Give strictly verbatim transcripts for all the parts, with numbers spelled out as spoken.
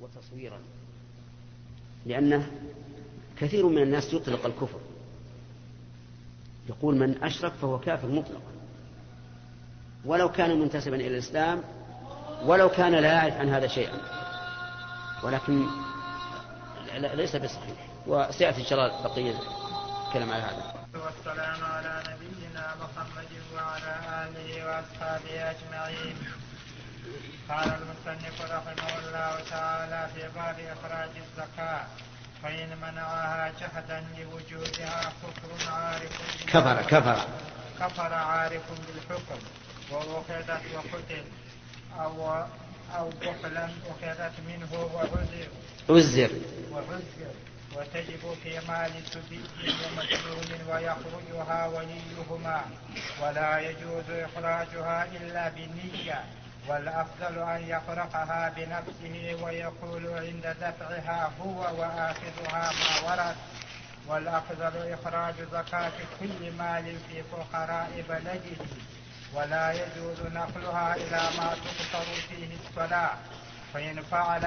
وتصويرا، لأن كثير من الناس يطلق الكفر، يقول من أشرك فهو كافر مطلقا ولو كان منتسبا إلى الإسلام ولو كان لا يعرف عن هذا شيئا، ولكن ليس بصحيح، وسيأتي إن شاء الله بقية الكلام على هذا. والسلام على نبينا محمد وعلى آله وأصحابه أجمعين. قال المصنف رحمه الله تعالى في باب إخراج الزكاة: فإن منعها جحدا لوجودها كفر عارف كفر كفر كفر عارف بالحكم، وأخذت وقتل، أو أو بخلا أخذت منه وعزر عزر وعزر وتجب في مال سبي ومسلول ويخرجها وليهما، ولا يجوز إخراجها إلا بالنية، والأفضل أن يخرقها بنفسه ويقول عند دفعها هو وآخذها ما ورد. والأفضل إخراج زكاة كل مال في فقراء بلده، ولا يجوز نقلها إلى ما تقصر فيه الصلاة، فإن فعل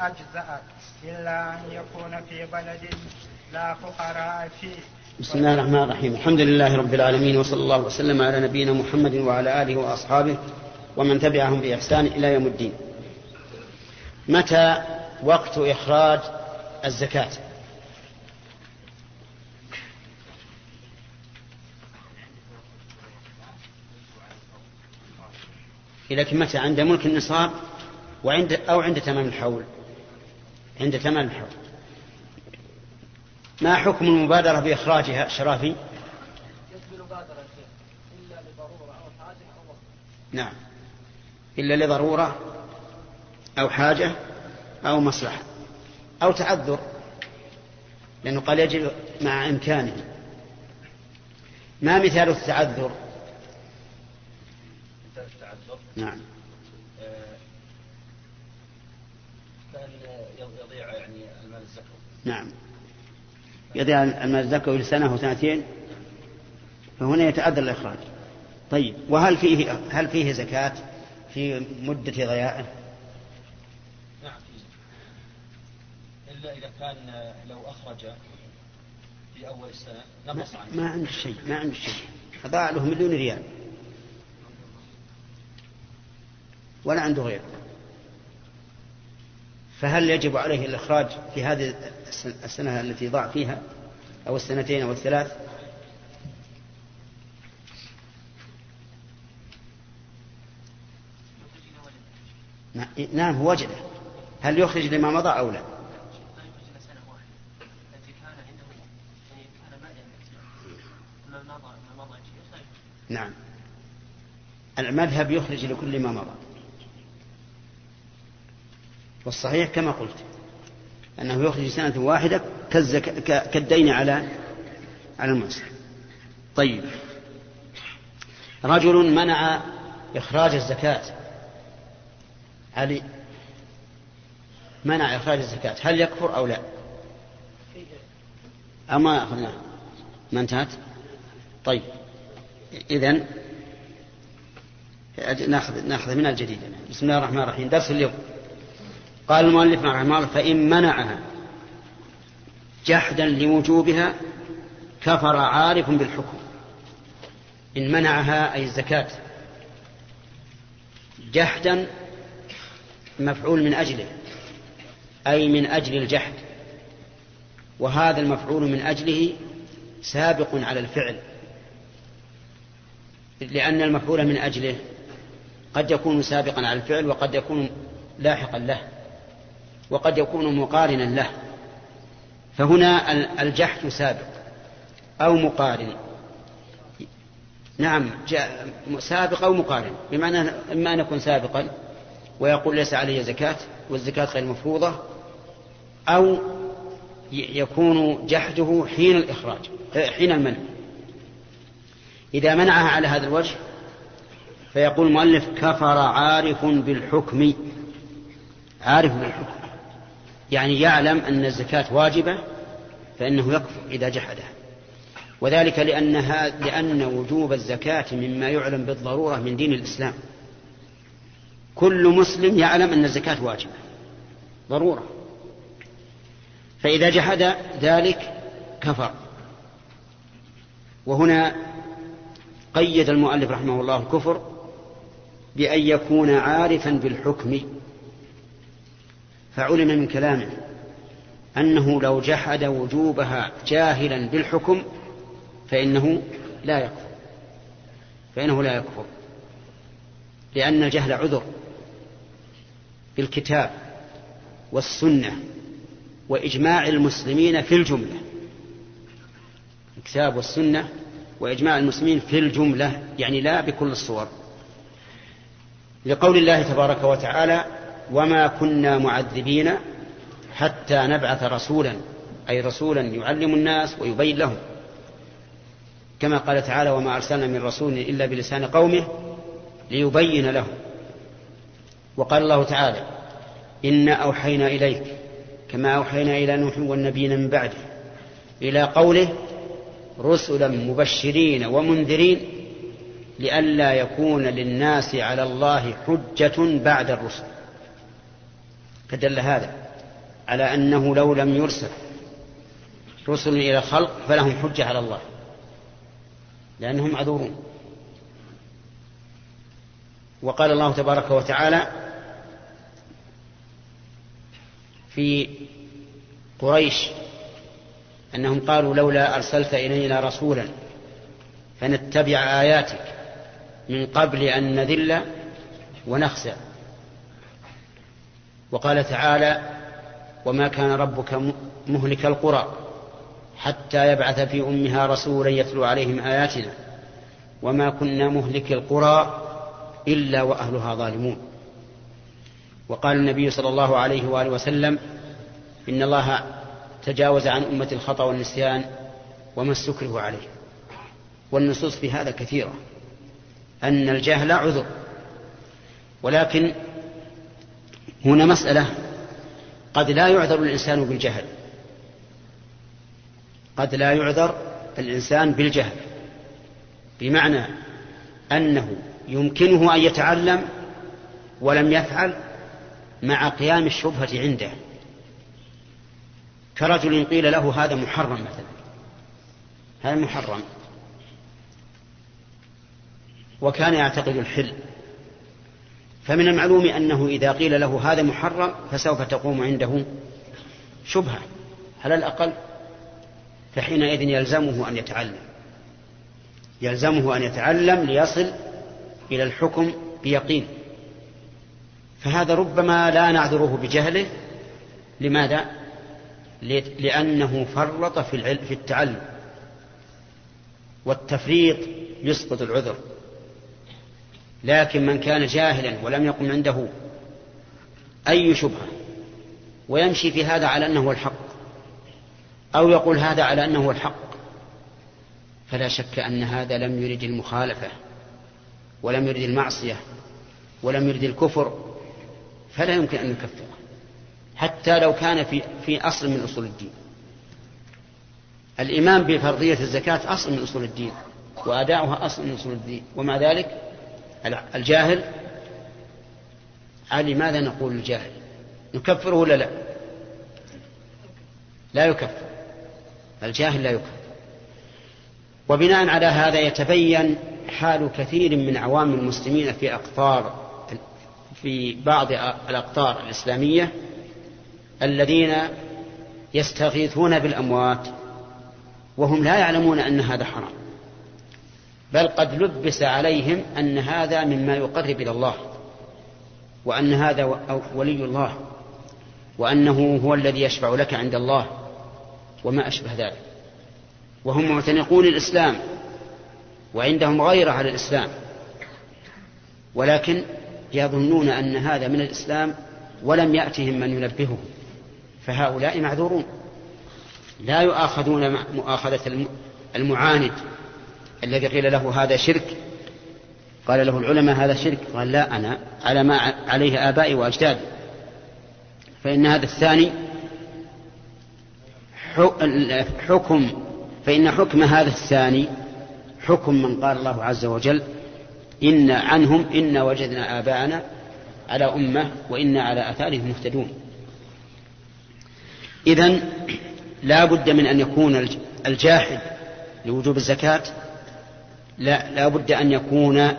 أجزأت، إلا أن يكون في بلد لا فقراء فيه. بسم الله الرحمن الرحيم، الحمد لله رب العالمين، وصلى الله وسلم على نبينا محمد وعلى آله وأصحابه ومن تبعهم بإحسان إلى يوم الدين. متى وقت إخراج الزكاة؟ لكن متى؟ عند ملك النصاب وعند أو عند تمام الحول. عند تمام الحول. ما حكم المبادرة بإخراجها شرافي؟ نعم، إلا لضرورة أو حاجة أو مصلحة أو تعذر، لأنه قال يجب مع إمكانه. ما مثال التعذر؟ نعم، كان يضيع يعني المال الزكوي. نعم، يضيع المال الزكوي لسنة وسنتين، فهنا يتعذر الإخراج. طيب، وهل فيه هل فيه زكاة في مدة ضياعه؟ نعم، فيه، إلا إذا كان لو أخرج في أول السنة نقص عنه. ما عنده شيء، ما عنده شيء، أضاع له مليون ريال ولا عنده غيره، فهل يجب عليه الإخراج في هذه السنة التي ضاع فيها أو السنتين أو الثلاث؟ نعم، هو وجده. هل يخرج لما مضى أو لا؟ نعم، المذهب يخرج لكل ما مضى، والصحيح كما قلت أنه يخرج سنة واحدة كالدين على على المنصر. طيب، رجل منع إخراج الزكاة، علي منع إخراج الزكاة، هل يكفر أو لا؟ أما أخذناه ما انتهت. طيب، إذن نأخذ نأخذ من الجديد. بسم الله الرحمن الرحيم، درس اليوم. قال المؤلف رحمه الله: فإن منعها جحدا لوجوبها كفر عارف بالحكم. إن منعها أي الزكاة جحدا، مفعول من أجله، أي من أجل الجحد، وهذا المفعول من أجله سابق على الفعل، لأن المفعول من أجله قد يكون سابقا على الفعل، وقد يكون لاحقا له، وقد يكون مقارنا له. فهنا الجحد سابق أو مقارن. نعم، سابق أو مقارن، بمعنى إما أن يكون سابقا ويقول ليس عليه زكاة والزكاة غير مفروضة، أو يكون جحده حين الإخراج حين المنع. إذا منعها على هذا الوجه فيقول المؤلف: كفر عارف بالحكم. عارف بالحكم يعني يعلم أن الزكاة واجبة، فإنه يكفر إذا جحدها، وذلك لأنها لأن وجوب الزكاة مما يعلم بالضرورة من دين الإسلام. كل مسلم يعلم أن الزكاة واجبة، ضرورة. فإذا جحد ذلك كفر. وهنا قيد المؤلف رحمه الله الكفر بأن يكون عارفا بالحكم، فعلم من كلامه أنه لو جحد وجوبها جاهلا بالحكم فإنه لا يكفر فإنه لا يكفر لأن الجهل عذر بالكتاب والسنة وإجماع المسلمين في الجملة. الكتاب والسنة وإجماع المسلمين في الجملة يعني لا بكل الصور، لقول الله تبارك وتعالى وما كنا معذبين حتى نبعث رسولا، أي رسولا يعلم الناس ويبين لهم، كما قال تعالى وما أرسلنا من رسول إلا بلسان قومه ليبين له. وقال الله تعالى إنا أوحينا إليك كما أوحينا إلى نوح والنبيين من بعده، إلى قوله رسلا مبشرين ومنذرين لئلا يكون للناس على الله حجة بعد الرسل. فدل هذا على أنه لو لم يرسل رسل إلى الخلق فلهم حجة على الله لأنهم عذورون. وقال الله تبارك وتعالى في قريش أنهم قالوا لولا أرسلت إلينا رسولا فنتبع آياتك من قبل أن نذل ونخزى. وقال تعالى وما كان ربك مهلك القرى حتى يبعث في أمها رسولا يتلو عليهم آياتنا وما كنا مهلك القرى إلا وأهلها ظالمون. وقال النبي صلى الله عليه وآله وسلم إن الله تجاوز عن أمة الخطأ والنسيان وما استكره عليه. والنصوص في هذا كثيرة أن الجهل عذر. ولكن هنا مسألة قد لا يعذر الإنسان بالجهل، قد لا يعذر الإنسان بالجهل، بمعنى أنه يمكنه أن يتعلم ولم يفعل مع قيام الشبهة عنده، كرجل قيل له هذا محرم مثلا، هذا محرم وكان يعتقد الحل، فمن المعلوم أنه إذا قيل له هذا محرم فسوف تقوم عنده شبهة على الأقل، فحينئذ يلزمه أن يتعلم يلزمه أن يتعلم ليصل إلى الحكم بيقين. فهذا ربما لا نعذره بجهله. لماذا؟ لأنه فرط في في التعلم، والتفريط يسقط العذر. لكن من كان جاهلا ولم يقم عنده أي شبهة ويمشي في هذا على أنه الحق أو يقول هذا على أنه الحق، فلا شك أن هذا لم يرد المخالفة ولم يرد المعصية ولم يرد الكفر، فلا يمكن أن نكفره حتى لو كان في, في أصل من أصول الدين. الإيمان بفرضية الزكاة أصل من أصول الدين وأداؤها أصل من أصول الدين، ومع ذلك الجاهل على ماذا نقول الجاهل؟ نكفره ولا لا؟ لا يكفر، الجاهل لا يكفر. وبناء على هذا يتبين حال كثير من عوام المسلمين في أقطار في بعض الأقطار الإسلامية الذين يستغيثون بالأموات وهم لا يعلمون أن هذا حرام، بل قد لبس عليهم أن هذا مما يقرب إلى الله وأن هذا ولي الله وأنه هو الذي يشفع لك عند الله وما أشبه ذلك، وهم معتنقون الإسلام وعندهم غيرة على الإسلام، ولكن يظنون أن هذا من الإسلام ولم يأتهم من ينبههم، فهؤلاء معذورون لا يؤاخذون مؤاخذة المعاند الذي قيل له هذا شرك، قال له العلماء هذا شرك، قال لا أنا على ما عليه آبائي وأجدادي، فإن هذا الثاني حكم فإن حكم هذا الثاني حكم من قال الله عز وجل إن عنهم إن وجدنا آباءنا على أمة وإنا على آثارهم مهتدون. إذن لا بد من أن يكون الجاحد لوجوب الزكاة لا, لا بد أن يكون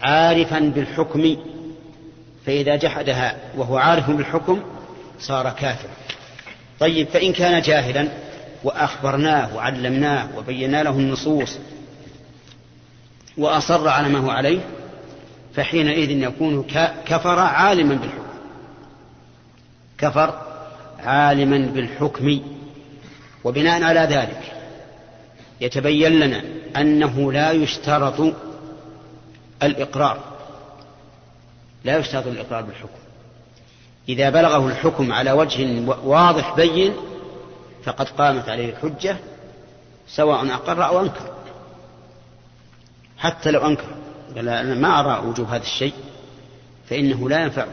عارفا بالحكم، فإذا جحدها وهو عارف بالحكم صار كافر. طيب، فإن كان جاهلا وأخبرناه وعلمناه وبينا له النصوص وأصر على ما هو عليه، فحينئذ يكون كفر عالما بالحكم، كفر عالما بالحكم. وبناء على ذلك يتبين لنا أنه لا يشترط الإقرار، لا يشترط الإقرار بالحكم. إذا بلغه الحكم على وجه واضح بين فقد قامت عليه الحجة، سواء أقر أو أنكر. حتى لو أنكر قال أنا ما أرى وجوب هذا الشيء، فإنه لا ينفع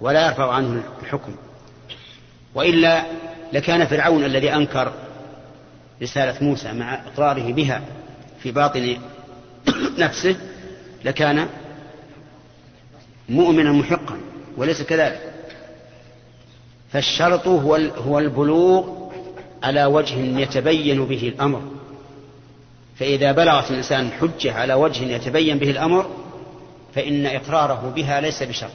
ولا يرفع عنه الحكم. وإلا لكان فرعون الذي أنكر رسالة موسى مع إقراره بها في باطن نفسه لكان مؤمنا محقا، وليس كذلك. فالشرط هو البلوغ على وجه يتبين به الأمر، فإذا بلغت الإنسان حجة على وجه يتبين به الأمر فإن إقراره بها ليس بشرط،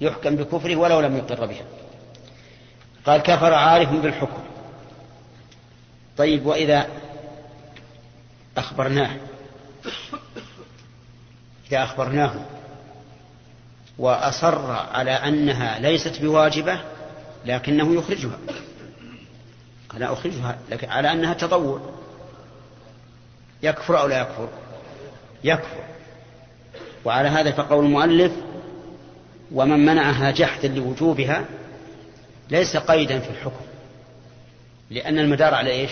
يحكم بكفره ولو لم يقر بها. قال كفر عارف بالحكم. طيب، وإذا أخبرناه إذا أخبرناه وأصر على أنها ليست بواجبة لكنه يخرجها، قال أخرجها لكن على أنها تطوع، يكفر أو لا يكفر؟ يكفر. وعلى هذا فقول المؤلف ومن منعها جحدا لوجوبها ليس قيدا في الحكم، لأن المدار على إيش؟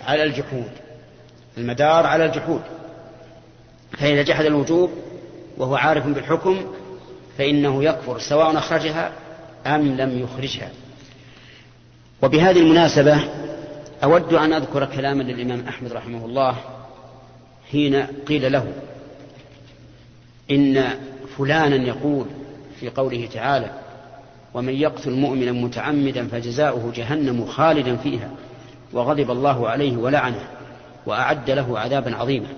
على الجحود، المدار على الجحود. فإذا جحد الوجوب وهو عارف بالحكم فإنه يكفر، سواء أخرجها أم لم يخرجها. وبهذه المناسبة أود أن أذكر كلاما للإمام أحمد رحمه الله حين قيل له إن فلانا يقول في قوله تعالى ومن يقتل مؤمنا متعمدا فجزاؤه جهنم خالدا فيها وغضب الله عليه ولعنه وأعد له عذابا عظيما.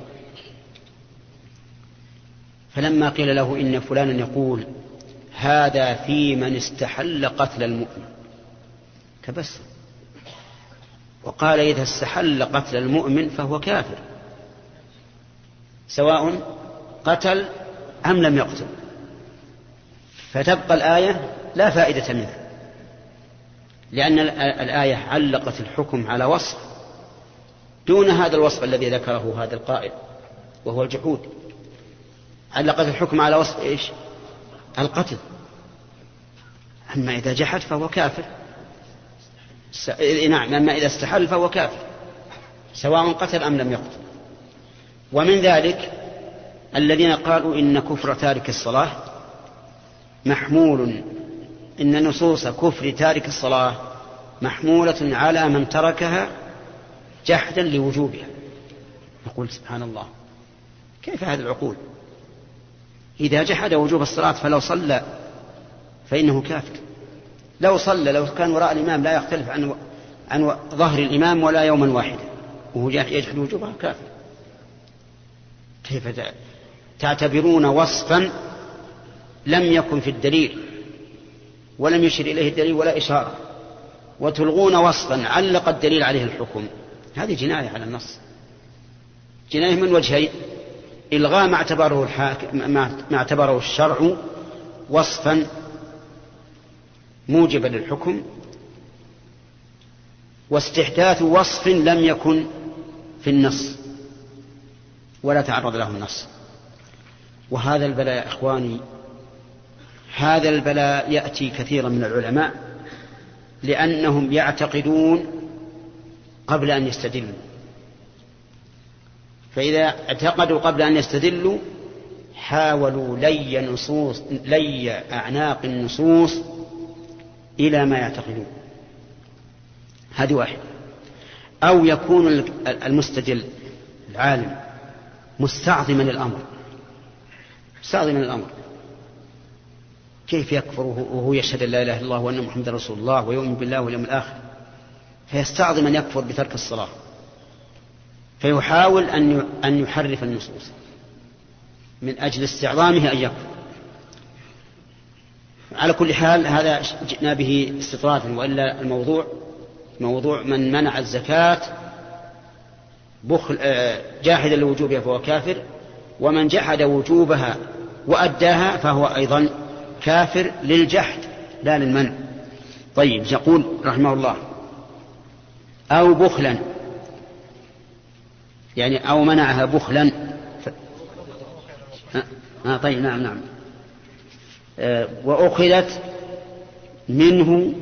فلما قيل له إن فلانا يقول هذا في من استحل قتل المؤمن، تبسم وقال إذا استحل قتل المؤمن فهو كافر، سواء قتل أم لم يقتل. فتبقى الآية لا فائدة منها، لأن الآية علقت الحكم على وصف دون هذا الوصف الذي ذكره هذا القائل وهو الجحود. علقت الحكم على وصف إيش؟ القتل. أما إذا جحد فهو كافر، س... نعم أما إذا استحل فهو كافر سواء قتل أم لم يقتل. ومن ذلك الذين قالوا إن كفر تارك الصلاة محمول، إن نصوص كفر تارك الصلاة محمولة على من تركها جحدا لوجوبها. نقول سبحان الله، كيف هذه العقول؟ إذا جحد وجوب الصلاة فلو صلى فإنه كافر، لو صلى لو كان وراء الإمام لا يختلف عن, و... عن و... ظهر الإمام ولا يوما واحدا وهو يجحد وجوبها كافر. كيف تعتبرون وصفا لم يكن في الدليل ولم يشر إليه الدليل ولا إشارة، وتلغون وصفا علق الدليل عليه الحكم؟ هذه جناية على النص، جناية من وجهين: إلغاء ما اعتبره الحاكم ما اعتبره الشرع وصفا موجبا للحكم، واستحداث وصف لم يكن في النص ولا تعرض له النص. وهذا البلاء يا إخواني، هذا البلاء يأتي كثيرا من العلماء لأنهم يعتقدون قبل أن يستدلوا، فإذا اعتقدوا قبل أن يستدلوا حاولوا لي نصوص لي أعناق النصوص إلى ما يعتقدون. هذه واحد. أو يكون المستدل العالم مستعظما للأمر، مستعظما للأمر كيف يكفر وهو يشهد أن لا إله إلا الله وأن محمد رسول الله ويؤمن بالله واليوم الآخر؟ فيستعظم أن يكفر بترك الصلاة، فيحاول أن يحرف النصوص من أجل استعظامه أن يكفر. على كل حال هذا جئنا به استطرافا، وإلا الموضوع موضوع من منع الزكاة بخل جاحد لوجوبها فهو كافر، ومن جحد وجوبها وأداها فهو أيضا كافر للجحد لا للمنع. طيب، يقول رحمه الله: أو بخلا، يعني أو منعها بخلا. ف... آه طيب نعم نعم آه وأخذت منه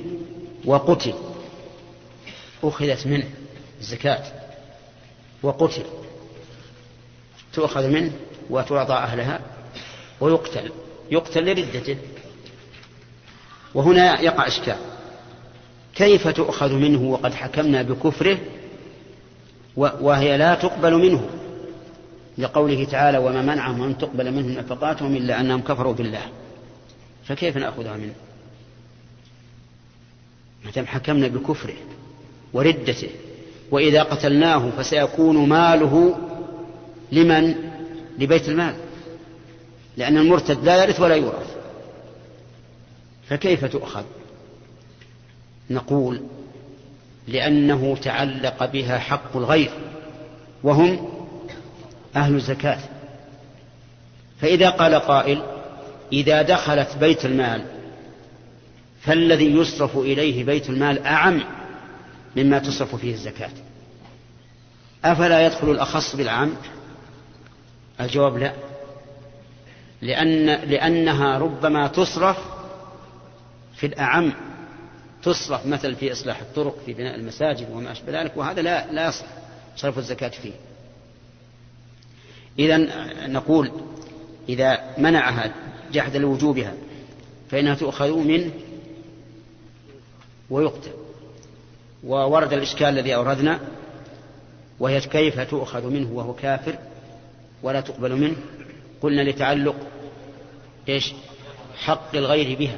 وقتل. أخذت منه الزكاة وقتل، تؤخذ منه وتعطى أهلها ويقتل، يقتل لردته. وهنا يقع إشكال: كيف تؤخذ منه وقد حكمنا بكفره وهي لا تقبل منه، لقوله تعالى: وما منعهم أن تقبل منهم نفقاتهم إلا أنهم كفروا بالله، فكيف نأخذها منه ما دام حكمنا بكفره وردته؟ وإذا قتلناه فسيكون ماله لمن؟ لبيت المال، لأن المرتد لا يرث ولا يورث، فكيف تؤخذ؟ نقول: لأنه تعلق بها حق الغير وهم أهل الزكاة. فإذا قال قائل: إذا دخلت بيت المال فالذي يصرف إليه بيت المال أعم مما تصرف فيه الزكاة، أفلا يدخل الأخص بالعام؟ الجواب: لا، لأن لأنها ربما تصرف في الأعم، تصرف مثلا في إصلاح الطرق، في بناء المساجد وما أشبه ذلك، وهذا لا لا يصح صرف الزكاة فيه. إذن نقول: إذا منعها جحد لوجوبها فإنها تؤخذ منه ويقتل. وورد الإشكال الذي أوردنا، وهي كيف تؤخذ منه وهو كافر ولا تقبل منه؟ قلنا: لتعلق إيش؟ حق الغير بها.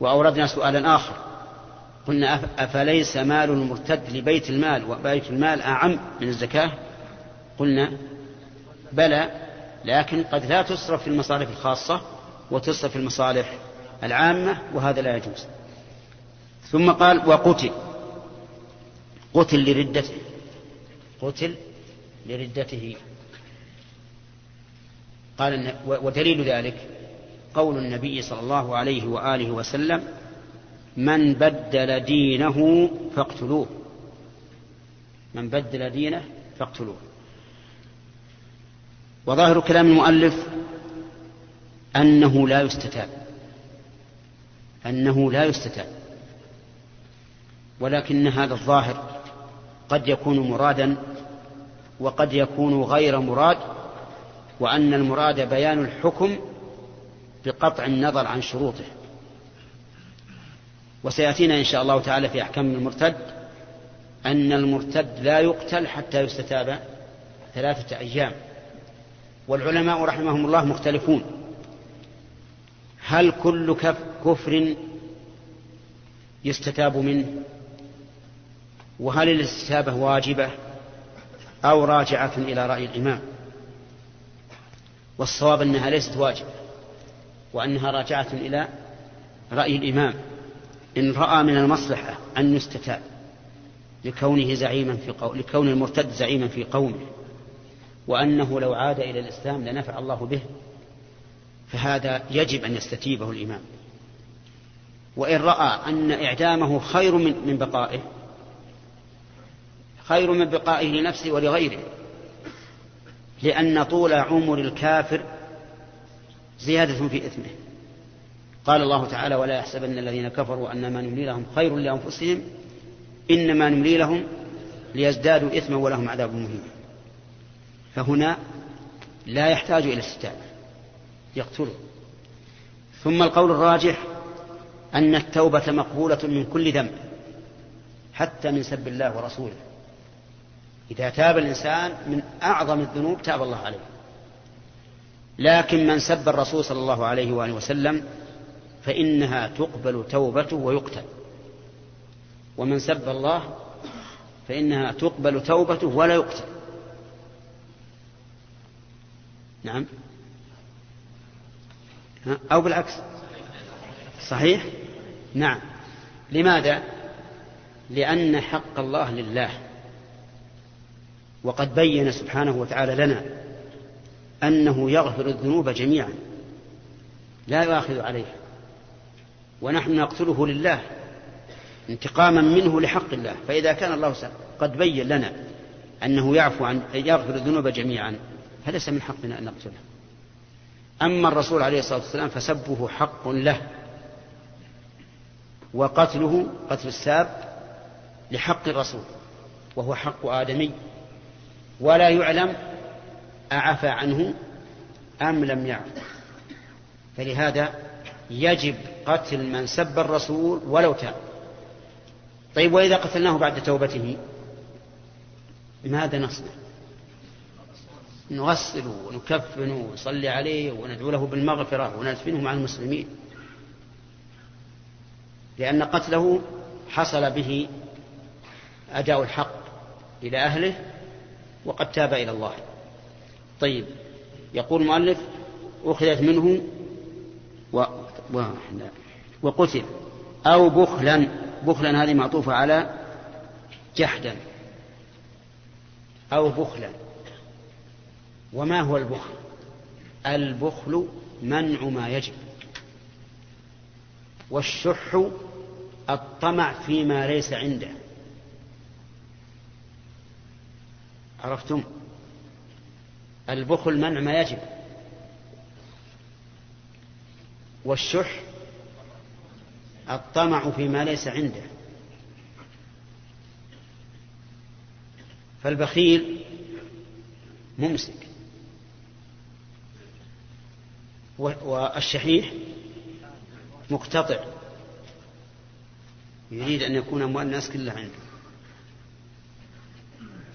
وأوردنا سؤالا آخر، قلنا: أفليس مال المرتد لبيت المال وبيت المال أعم من الزكاة؟ قلنا: بلى، لكن قد لا تصرف في المصارف الخاصة وتصرف في المصالح العامة، وهذا لا يجوز. ثم قال: وقتل، قتل لردته، قتل لردته. قال: ودليل ذلك قول النبي صلى الله عليه وآله وسلم: من بدل دينه فاقتلوه، من بدل دينه فاقتلوه. وظاهر كلام المؤلف أنه لا يستتاب، أنه لا يستتاب، ولكن هذا الظاهر قد يكون مرادا وقد يكون غير مراد، وأن المراد بيان الحكم بقطع النظر عن شروطه. وسيأتينا إن شاء الله تعالى في أحكام المرتد أن المرتد لا يقتل حتى يستتاب ثلاثة أيام. والعلماء رحمهم الله مختلفون: هل كل كفر يستتاب منه؟ وهل الاستتابة واجبة أو راجعة إلى رأي الإمام؟ والصواب أنها ليست واجبة، وأنها راجعة إلى رأي الإمام، إن رأى من المصلحة أن يستتاب لكونه زعيما في قوم، لكون المرتد زعيما في قومه، وأنه لو عاد إلى الإسلام لنفع الله به، فهذا يجب أن يستتيبه الإمام. وإن رأى أن إعدامه خير من بقائه، خير من بقائه لنفسه ولغيره، لأن طول عمر الكافر زيادة في إثمه. قال الله تعالى: ولا يحسبن الذين كفروا أنما نملي لهم خير لأنفسهم إنما نملي لهم ليزدادوا إثما ولهم عذاب مهين. فهنا لا يحتاج إلى استتابة، يقتله. ثم القول الراجح أن التوبة مقبولة من كل ذنب، حتى من سب الله ورسوله. إذا تاب الإنسان من أعظم الذنوب تاب الله عليه، لكن من سب الرسول صلى الله عليه وآله وسلم فإنها تقبل توبته ويقتل، ومن سب الله فإنها تقبل توبته ولا يقتل. نعم، أو بالعكس صحيح. نعم، لماذا؟ لأن حق الله لله، وقد بين سبحانه وتعالى لنا أنه يغفر الذنوب جميعا لا يؤاخذ عليها، ونحن نقتله لله انتقاما منه لحق الله. فإذا كان الله قد بين لنا أنه يعفو عن يغفر الذنوب جميعا فليس من حقنا أن نقتله. أما الرسول عليه الصلاة والسلام فسبه حق له، وقتله قتل الساب لحق الرسول وهو حق آدمي، ولا يعلم أعفى عنه أم لم يعف. فلهذا يجب قتل من سب الرسول ولو تاب. طيب، وإذا قتلناه بعد توبته ماذا نصنع؟ نغسله ونكفنه ونصلي عليه وندعو له بالمغفرة وندفنه مع المسلمين، لأن قتله حصل به أداء الحق إلى أهله وقد تاب إلى الله. طيب، يقول المؤلف أخذت منه و... و... وقتل أو بخلا. بخلا هذه معطوفة على جحدا. أو بخلا، وما هو البخل؟ البخل منع ما يجب، والشح الطمع فيما ليس عنده. عرفتم؟ البخل منع ما يجب، والشح الطمع فيما ليس عنده. فالبخيل ممسك، والشحيح مقتطع يريد أن يكون أموال الناس كلها عنده.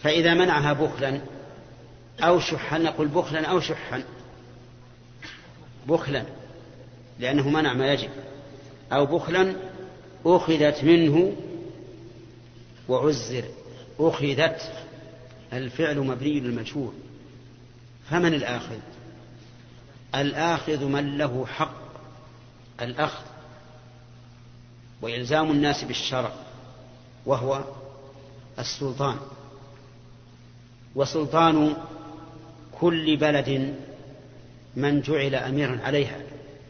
فإذا منعها بخلا أو شحا نقول بخلا أو شحا. بخلا لأنه منع ما يجب، أو بخلا أخذت منه وعزر. أخذت الفعل مبني للمجهول، فمن الآخذ؟ الآخذ من له حق الأخذ وإلزام الناس بالشرع، وهو السلطان. وسلطان كل بلد من جعل أميرا عليها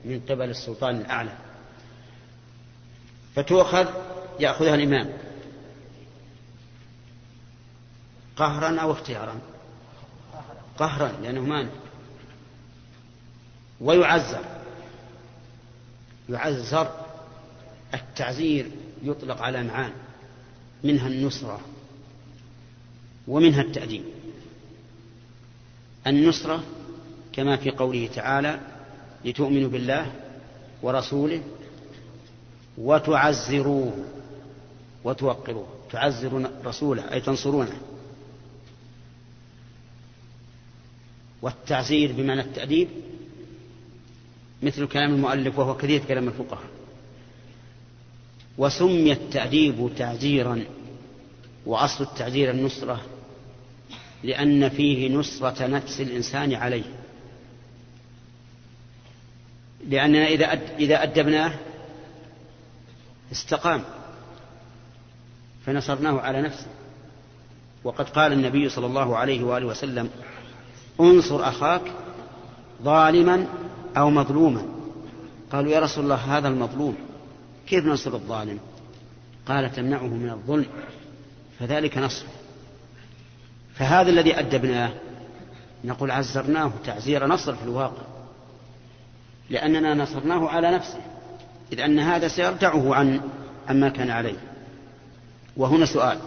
من قبل السلطان الأعلى، فتؤخذ يأخذها الإمام قهرا أو اختيارا. قهرا لأنه مانع. ويعزر. يعزر التعزير يطلق على معان، منها النصرة ومنها التأديب. النصرة كما في قوله تعالى لتؤمنوا بالله ورسوله وتعزروه وتوقروه. تعزرون رسوله أي تنصرونه. والتعزير بمعنى التأديب مثل كلام المؤلف، وهو كثير كلام الفقهاء. وسمي التأديب تعزيرا، وأصل التعزير النصرة، لأن فيه نصرة نفس الإنسان عليه، لأننا إذا أدبناه استقام فنصرناه على نفسه. وقد قال النبي صلى الله عليه وآله وسلم انصر أخاك ظالما أو مظلوما. قالوا يا رسول الله هذا المظلوم كيف ننصر الظالم؟ قال تمنعه من الظلم فذلك نصر. فهذا الذي أدبناه نقول عزرناه تعزير نصر في الواقع، لأننا نصرناه على نفسه، إذ أن هذا سيرجعه عن عما كان عليه. وهنا سؤال: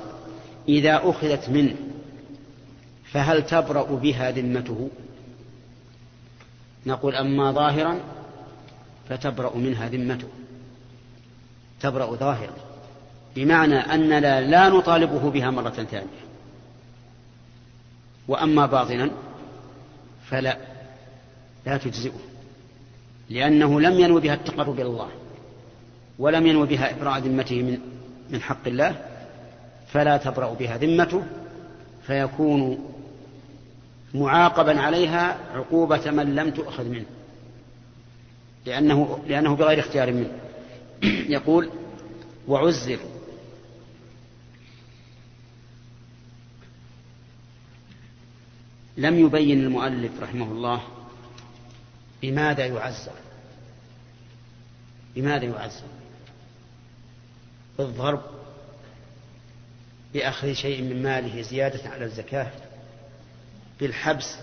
إذا أخذت منه فهل تبرأ بها ذمته؟ نقول أما ظاهرا فتبرأ منها ذمته، تبرأ ظاهرا، بمعنى أننا لا نطالبه بها مرة ثانية. وأما باطنا فلا، لا تجزئه، لأنه لم ينوي بها التقرب إلى الله ولم ينوي بها إبراء ذمته من حق الله، فلا تبرأ بها ذمته فيكون معاقبا عليها عقوبة من لم تؤخذ منه لأنه, لأنه بغير اختيار منه. يقول وعزر، لم يبين المؤلف رحمه الله بماذا يعزر، بماذا يعزر، بالضرب، بأخذ شيء من ماله زيادة على الزكاة، بالحبس،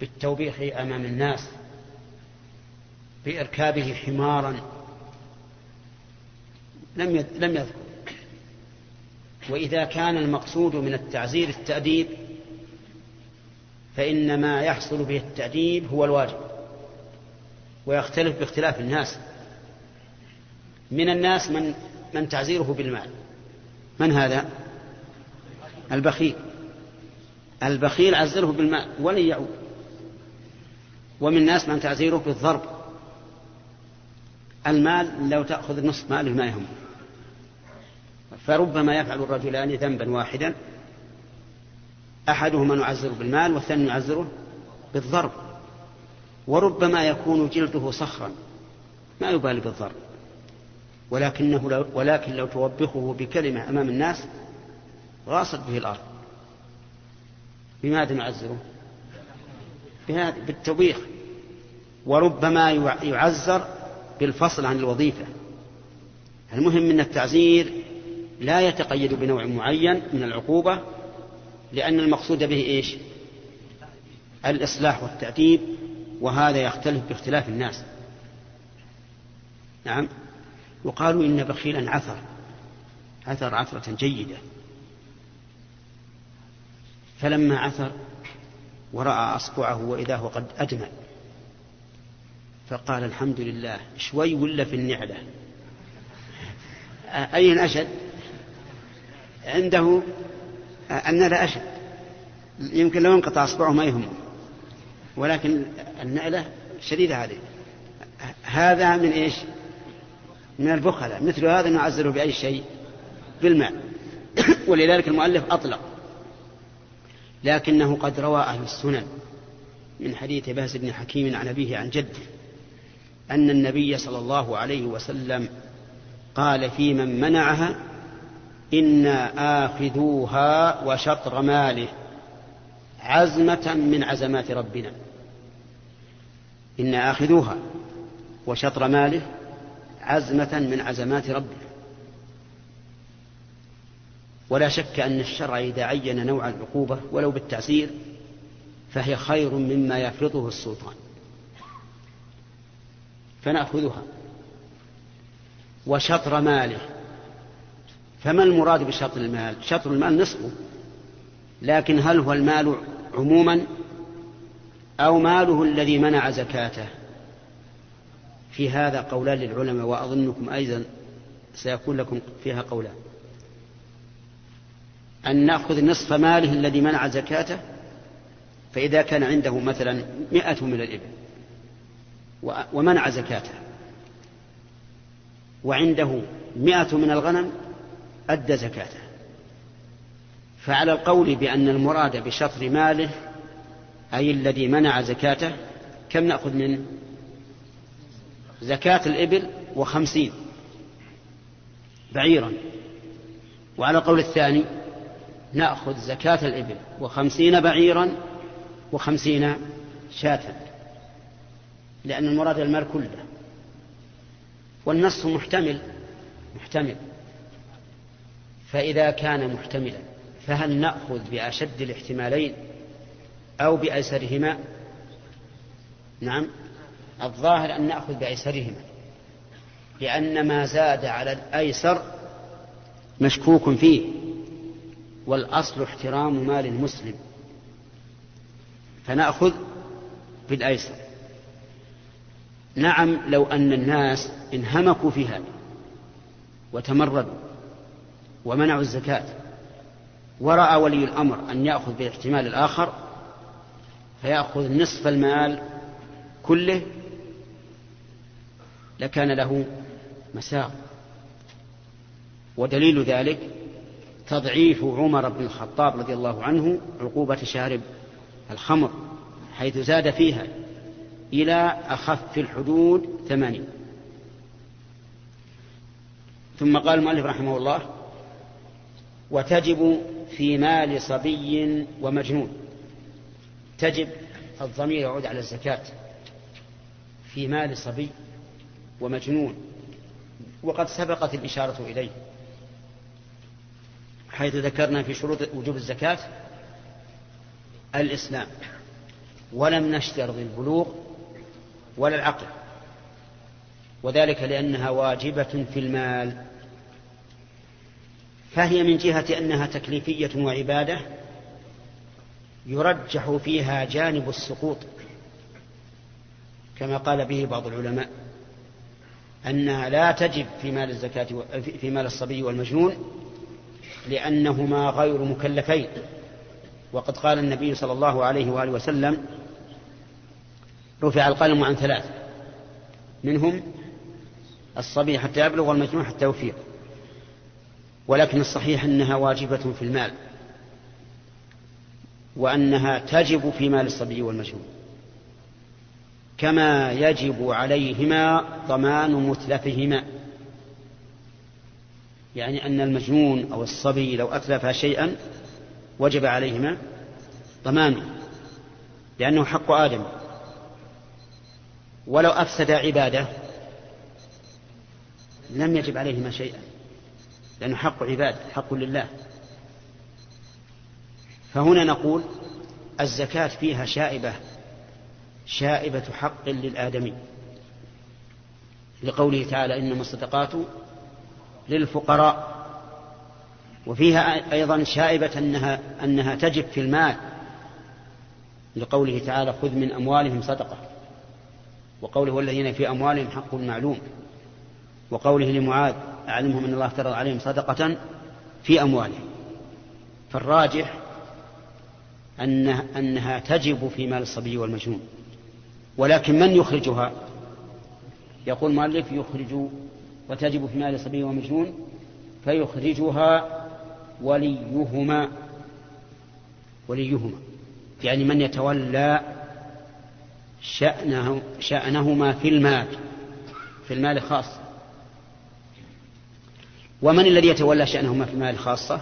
بالتوبيخ أمام الناس، بإركابه حمارا، لم يذكر. وإذا كان المقصود من التعزير التأديب فإن ما يحصل به التأديب هو الواجب، ويختلف باختلاف الناس. من الناس من, من تعزيره بالمال، من هذا؟ البخيل، البخيل عزره بالمال ولن يعود. ومن الناس من تعزيره بالضرب، المال لو تأخذ نصف ماله ما يهم. فربما يفعل الرجلان ذنبا واحدا، أحدهما نعزره بالمال والثاني نعزره بالضرب، وربما يكون جلده صخرا ما يبالي بالضرب، ولكنه لو ولكن لو توبخه بكلمة أمام الناس غاصت به الأرض. بماذا نعزره؟ بالتوبيخ. وربما يعزر بالفصل عن الوظيفة. المهم أن التعزير لا يتقيد بنوع معين من العقوبة، لأن المقصود به إيش؟ الإصلاح والتأديب، وهذا يختلف باختلاف الناس. نعم. وقالوا إن بخيلا عثر، عثر عثرة جيدة، فلما عثر ورأى أصبعه وإذا هو قد أدمى فقال الحمد لله، شوي ولا في النعلة، أين أشد؟ عنده أن لا أشد، يمكن لو انقطع أصبعه ما يهمه، ولكن النعلة شديدة عليه. هذا من إيش؟ من البخلة. مثل هذا نعزله بأي شيء؟ بالماء. ولذلك المؤلف أطلق، لكنه قد روى أهل السنن من حديث بهز بن حكيم عن أبيه عن جده أن النبي صلى الله عليه وسلم قال في من منعها: إنا آخذوها وشطر ماله عزمة من عزمات ربنا. إنا آخذوها وشطر ماله عزمة من عزمات ربنا. ولا شك أن الشرع إذا عين نوع العقوبة ولو بالتعزير فهي خير مما يفرضه السلطان، فنأخذها. وشطر ماله، فما المراد بشطر المال؟ شطر المال نصفه، لكن هل هو المال عموما أو ماله الذي منع زكاته؟ في هذا قولان للعلماء، وأظنكم أيضا سيكون لكم فيها قولان. أن نأخذ نصف ماله الذي منع زكاته، فإذا كان عنده مثلا مئة من الإبل ومنع زكاته، وعنده مئة من الغنم أدى زكاته، فعلى القول بأن المراد بشطر ماله أي الذي منع زكاته كم نأخذ منه؟ زكاة الإبل وخمسين بعيرا. وعلى القول الثاني نأخذ زكاة الإبل وخمسين بعيرا وخمسين شاة، لأن المراد المال كله، والنص محتمل محتمل فإذا كان محتملا فهل نأخذ بأشد الاحتمالين أو بأيسرهما؟ نعم، الظاهر أن نأخذ بأيسرهما، لأن ما زاد على الأيسر مشكوك فيه، والأصل احترام مال المسلم، فنأخذ بالأيسر. نعم، لو أن الناس انهمكوا في هذا وتمردوا ومنعوا الزكاة، ورأى ولي الأمر أن يأخذ بالاحتمال الآخر فيأخذ نصف المال كله لكان له مساق. ودليل ذلك تضعيف عمر بن الخطاب رضي الله عنه عقوبة شارب الخمر، حيث زاد فيها إلى أخف الحدود ثمانين. ثم قال المؤلف رحمه الله: وتجب في مال صبي ومجنون. تجب الضمير يعود على الزكاة في مال صبي ومجنون، وقد سبقت الإشارة إليه حيث ذكرنا في شروط وجوب الزكاة الإسلام، ولم نشترط البلوغ ولا العقل، وذلك لأنها واجبة في المال، فهي من جهة أنها تكليفية وعبادة يرجح فيها جانب السقوط، كما قال به بعض العلماء أنها لا تجب في مال الزكاة في مال الصبي والمجنون لأنهما غير مكلفين، وقد قال النبي صلى الله عليه وآله وسلم: رفع القلم عن ثلاث، منهم الصبي حتى يبلغ والمجنون حتى يفيق. ولكن الصحيح أنها واجبة في المال، وأنها تجب في مال الصبي والمجنون، كما يجب عليهما ضمان متلفهما، يعني أن المجنون أو الصبي لو أتلف شيئا وجب عليهما ضمانه لأنه حق آدم، ولو أفسد عبادة لم يجب عليهما شيئا لأنه حق عباد، حق لله. فهنا نقول الزكاة فيها شائبة، شائبة حق للآدمي، لقوله تعالى: إنما الصدقات للفقراء. وفيها أيضا شائبة أنها, أنها تجب في المال، لقوله تعالى: خذ من أموالهم صدقة، وقوله: والذين في أموالهم حق معلوم، وقوله لمعاذ: أعلمهم أن الله افترض عليهم صدقة في أموالهم. فالراجح أنها, أنها تجب في مال الصبي والمجنون، ولكن من يخرجها؟ يقول المؤلف: يخرج وتجب في مال الصبي والمجنون فيخرجها وليهما. وليهما يعني من يتولى شأنه شأنهما في المال، في المال خاصة. ومن الذي يتولى شأنهما في المال خاصة؟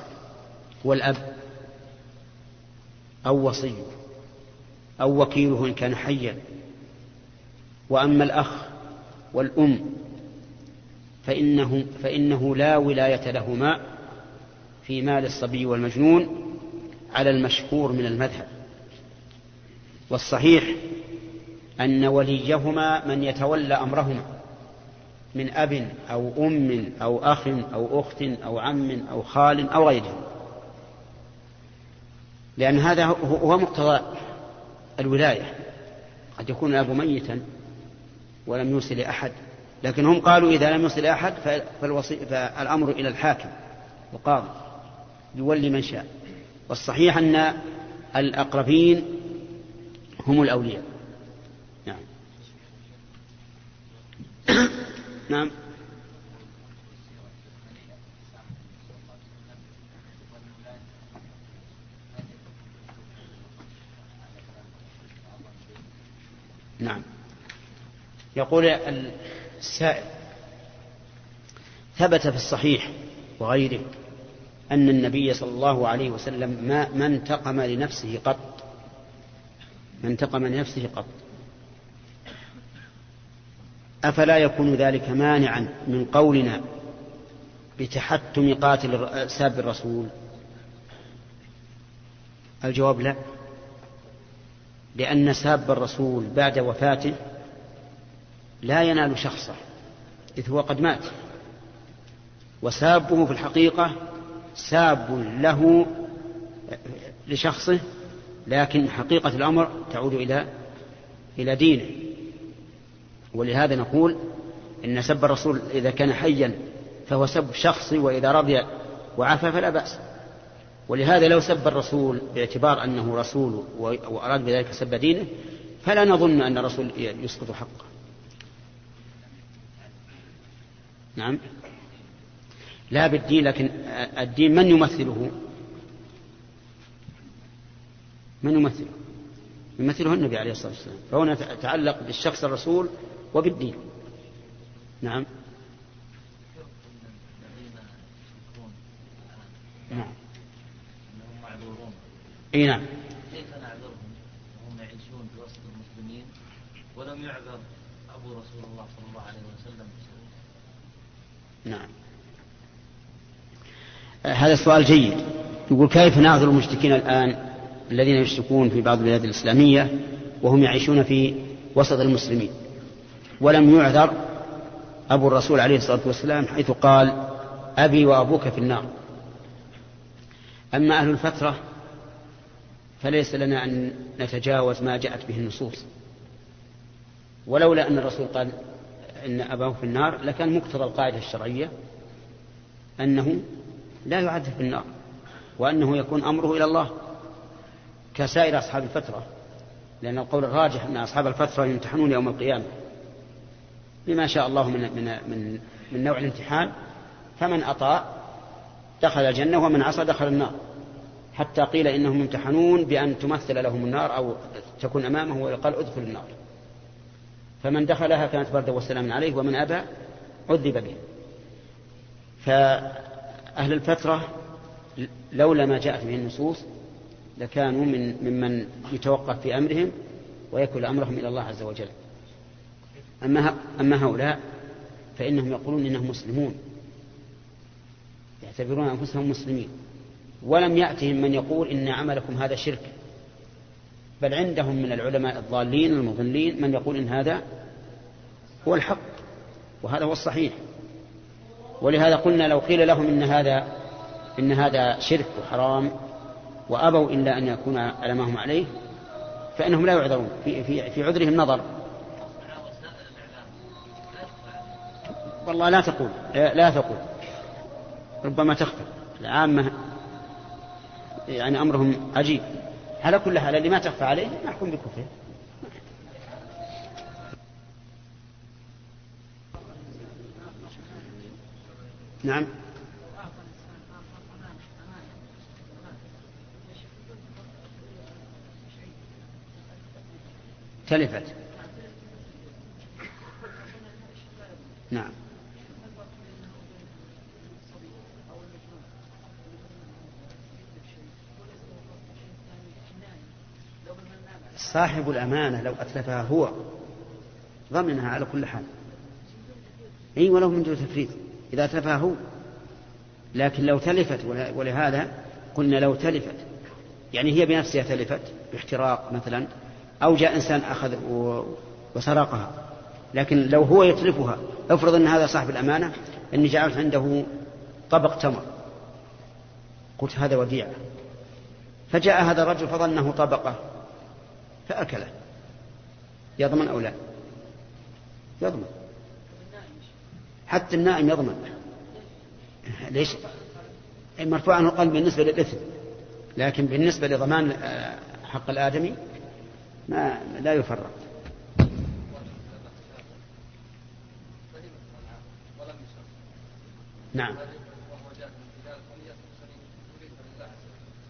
هو الأب أو وصيه أو وكيله إن كان حيا. وأما الأخ والأم فإنه, فإنه لا ولاية لهما في مال الصبي والمجنون على المشهور من المذهب، والصحيح أن وليهما من يتولى أمرهما من أب أو أم أو أخ أو أخت أو عم أو خال أو غيره، لأن هذا هو مقتضى الولاية. قد يكون الأب ميتا ولم يوصل أحد، لكن هم قالوا إذا لم يوصل أحد فالأمر إلى الحاكم القاضي يولي من شاء. والصحيح أن الأقربين هم الأولياء. نعم. نعم. نعم. يقول السائل: ثبت في الصحيح وغيره أن النبي صلى الله عليه وسلم ما ما انتقم لنفسه قط، ما انتقم لنفسه قط، أفلا يكون ذلك مانعا من قولنا بتحتم قاتل ساب الرسول؟ الجواب: لا، لأن ساب الرسول بعد وفاته لا ينال شخصه إذ هو قد مات، وسابه في الحقيقة ساب له لشخصه، لكن حقيقة الأمر تعود إلى إلى دينه. ولهذا نقول إن سب الرسول إذا كان حيا فهو سب شخصي، وإذا رضي وعفى فلا بأس. ولهذا لو سب الرسول باعتبار أنه رسول وأراد بذلك سب دينه فلا نظن أن الرسول يسقط حقه. نعم لا بالدين، لكن الدين من يمثله؟ من يمثله؟ يمثله النبي عليه الصلاة والسلام، فهنا تعلق بالشخص الرسول وبالدين. نعم نعم اي نعم. كيف نعذرهم وهم يعيشون بوسط المسلمين ولم يعذر ابو رسول الله صلى الله عليه وسلم؟ نعم هذا السؤال جيد. يقول كيف نعذر المشركين الان الذين يشركون في بعض البلاد الاسلاميه وهم يعيشون في وسط المسلمين ولم يعذر ابو الرسول عليه الصلاه والسلام حيث قال ابي وابوك في النار. اما اهل الفتره فليس لنا أن نتجاوز ما جاءت به النصوص، ولولا أن الرسول قال إن أباه في النار لكان مقتضى القاعدة الشرعية أنه لا يعذب في النار وأنه يكون أمره إلى الله كسائر أصحاب الفترة، لأن القول الراجح أن أصحاب الفترة يمتحنون يوم القيامة بما شاء الله من, من, من, من نوع الامتحان، فمن أطاع دخل الجنة ومن عصى دخل النار، حتى قيل إنهم يمتحنون بأن تمثل لهم النار أو تكون أمامه ويقال ادخل النار، فمن دخلها كانت بردا والسلام عليه ومن أبى عذب به. فأهل الفترة لولا ما جاءت به النصوص لكانوا من ممن يتوقف في أمرهم ويكل أمرهم إلى الله عز وجل. أما هؤلاء فإنهم يقولون إنهم مسلمون، يعتبرون أنفسهم مسلمين، ولم يأتهم من يقول إن عملكم هذا شرك، بل عندهم من العلماء الضالين المضلين من يقول إن هذا هو الحق وهذا هو الصحيح. ولهذا قلنا لو قيل لهم إن هذا إن هذا شرك وحرام وأبوا إلا أن يكون على ما هم عليه فإنهم لا يعذرون، في, في, في عذرهم نظر. والله لا تقول لا تقول ربما تخفى العامة، يعني أمرهم عجيب. على كل حال اللي ما تخفى عليه نحكم بكفره. نعم تلفت. نعم صاحب الأمانة لو أتلفها هو ضمنها على كل حال، أي ولو من دون تفريط إذا أتلفها هو، لكن لو تلفت، ولهذا قلنا لو تلفت يعني هي بنفسها تلفت باحتراق مثلا أو جاء إنسان أخذ وسرقها، لكن لو هو يتلفها، أفرض أن هذا صاحب الأمانة أني جعلت عنده طبق تمر قلت هذا وديعة، فجاء هذا الرجل فظنه طبقة فأكله، يضمن أو لا يضمن؟ حتى النائم يضمن. ليش؟ مرفوع عنه القلب بالنسبة للإثم، لكن بالنسبة لضمان حق الآدمي ما لا يفرق. نعم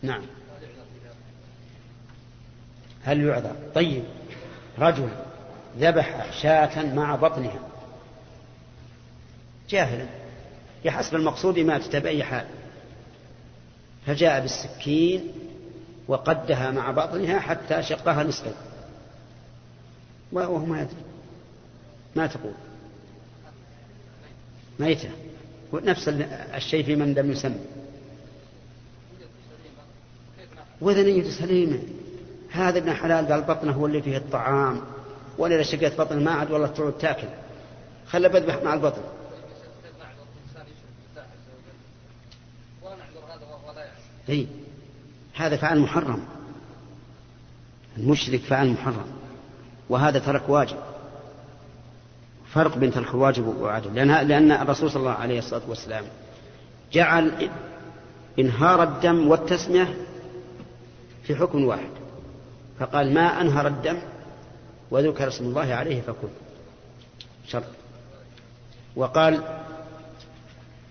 نعم هل يعذر؟ طيب رجل ذبح شاة مع بطنها جاهلا بحسب المقصود ما تتبعي حال، فجاء بالسكين وقدها مع بطنها حتى شقها نصفين وهو ما يدري، ما تقول ميتة، ونفس الشيء في من لم يسمى وذنية سليمة. هذا ابن حلال قال بطنه هو اللي فيه الطعام، ولا شقيت بطنه ما عاد والله تعود تاكل، خلى بذبح مع البطن. اي هذا فعل محرم، المشرك فعل محرم، وهذا ترك واجب، فرق بين ترك الواجب وعدم. لان الرسول صلى الله عليه الصلاه والسلام جعل انهار الدم والتسميه في حكم واحد، فقال ما أنهر الدم وذكر اسم الله عليه فكل شرط، وقال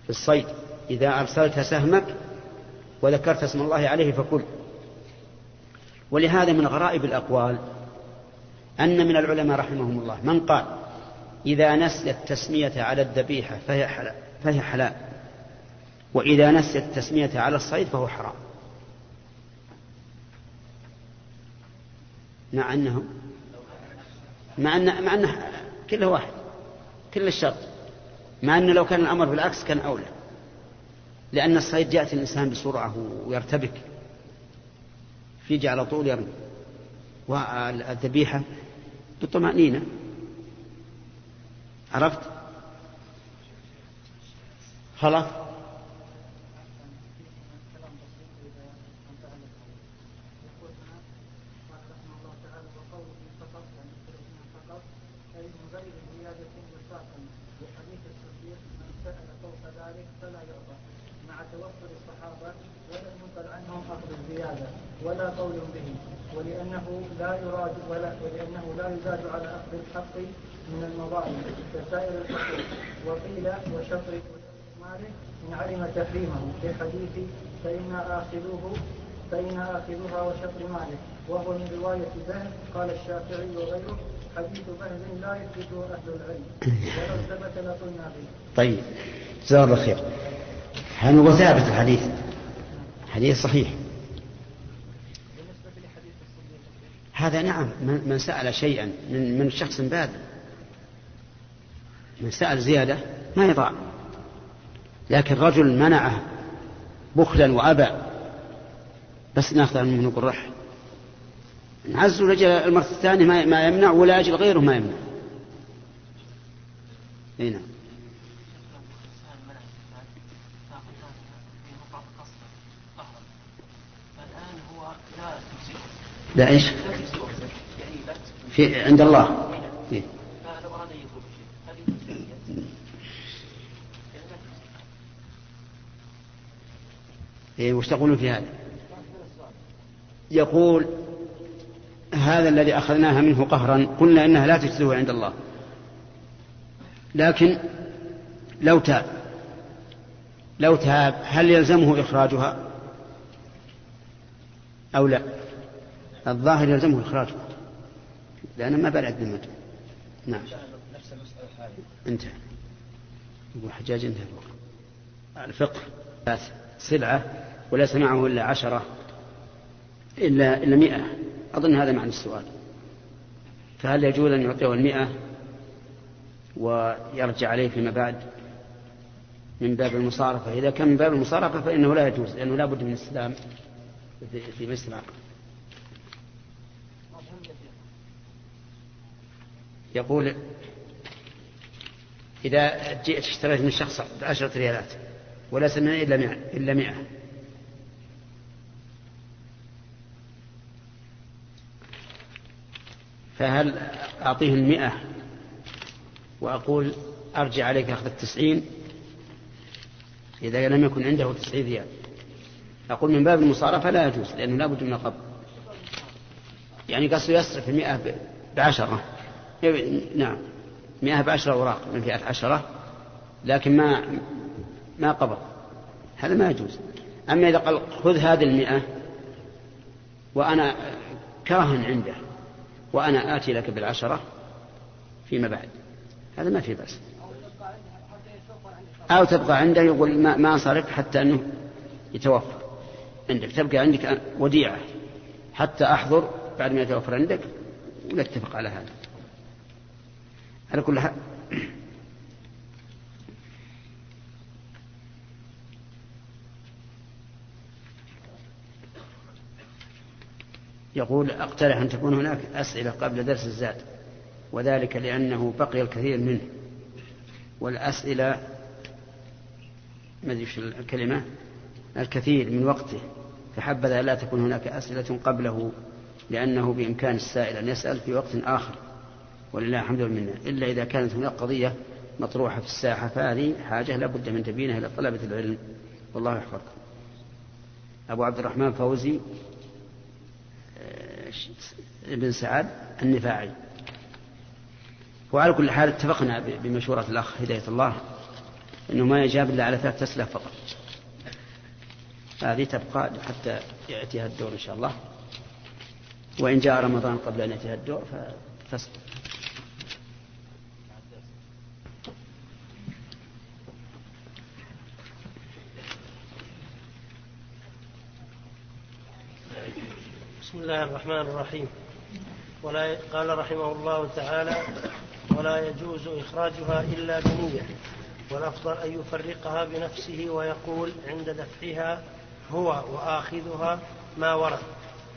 في الصيد: إذا أرسلت سهمك وذكرت اسم الله عليه فكل. ولهذا من غرائب الأقوال أن من العلماء رحمهم الله من قال: إذا نسي التسمية على الذبيحة فهي حلال, فهي حلال وإذا نسي التسمية على الصيد فهو حرام، مع أنهم مع أن مع أنه كله واحد كل الشرط، مع أن لو كان الأمر بالعكس كان أولى، لأن الصيد يأتي الإنسان بسرعة ويرتبك فيجي على طول يرمي، والذبيحة بطمأنينة. عرفت؟ خلاص. ولا قول به، ولأنه لا يراد ولا ولأنه لا يزاد على أخذ الحق من المظالم كسائر الحقوق. وقيل وشطر ماله إن علم تحريمه في حديث فإن آخذوه فإن آخذوها وشطر ماله، وهو من رواية بهز قال الشافعي وغيره. حديث بهز لا يثبته أهل العلم، ولو ثبت لقلنا به. طيب جزاه الله خير. هو ثابت الحديث، حديث صحيح هذا. نعم، من سأل شيئا من, من شخص باد من سأل زيادة ما يضاع، لكن رجل منعه بخلا وأبى بس ناخذ منه نقول رح نعز، رجل المرة الثانية ما يمنع ولا أجل غيره ما يمنع. هنا لا إيش في عند الله فيه. إيه وش تقولون في هذا؟ يقول: هذا الذي أخذناها منه قهرا قلنا إنها لا تجزئه عند الله، لكن لو تاب لو تاب هل يلزمه إخراجها أو لا؟ الظاهر يلزمه إخراجه لأنه ما بلعد بالمجد. نعم نفس المسألة الحالية. انتهى أبو حجاج، انتهى الفقه. سلعة وليس معه إلا عشرة إلا, إلا مئة، أظن هذا معنى السؤال. فهل يجوز أن يعطيه المئة ويرجع عليه فيما بعد من باب المصارفة؟ إذا كان من باب المصارفة فإنه لا يجوز، لأنه لا بد من السلام في مثل العقل. يقول: إذا جئت اشتريت من شخص عشرة ريالات وليس منها إلا مئة, إلا مئة فهل أعطيه المئة وأقول أرجع عليك أخذ التسعين؟ إذا لم يكن عنده تسعين ريال أقول من باب المصارفة لا يجوز، لأنه لا بد من قبض. يعني قصد يصرف المئة بعشرة، نعم مئة بعشرة أوراق من فئة عشرة، لكن ما ما قبض، هذا ما يجوز. أما إذا قال خذ هذه المئة وأنا كرهن عنده وأنا آتي لك بالعشرة فيما بعد، هذا ما في بأس. أو تبقى عنده يقول ما ما صرف حتى أنه يتوفر عندك، تبقى عندك وديعة حتى أحضر بعد ما يتوفر عندك، ونتفق على هذا. على كل حال يقول: أقترح أن تكون هناك أسئلة قبل درس الزاد، وذلك لأنه بقي الكثير منه، والأسئلة ما أدري وش الكلمة الكثير من وقته، فحبذا لا تكون هناك أسئلة قبله، لأنه بإمكان السائل أن يسأل في وقت آخر، ولله الحمد والمنة، إلا إذا كانت هناك قضية مطروحة في الساحة، فهذه حاجة لا بد من تبيينها إلى طلبة العلم. والله يحفظكم. أبو عبد الرحمن فوزي بن سعد النفاعي. وعلى كل حال اتفقنا بمشورة الأخ هداية الله أنه ما يجاب إلا على ثلاث تسلة فقط. هذه تبقى حتى يأتيها الدور إن شاء الله، وإن جاء رمضان قبل أن يأتيها الدور فتسلم. بسم الله الرحمن الرحيم. ولا قال رحمه الله تعالى: ولا يجوز إخراجها إلا بنية، والأفضل أن يفرقها بنفسه ويقول عند دفعها هو وآخذها ما ورد،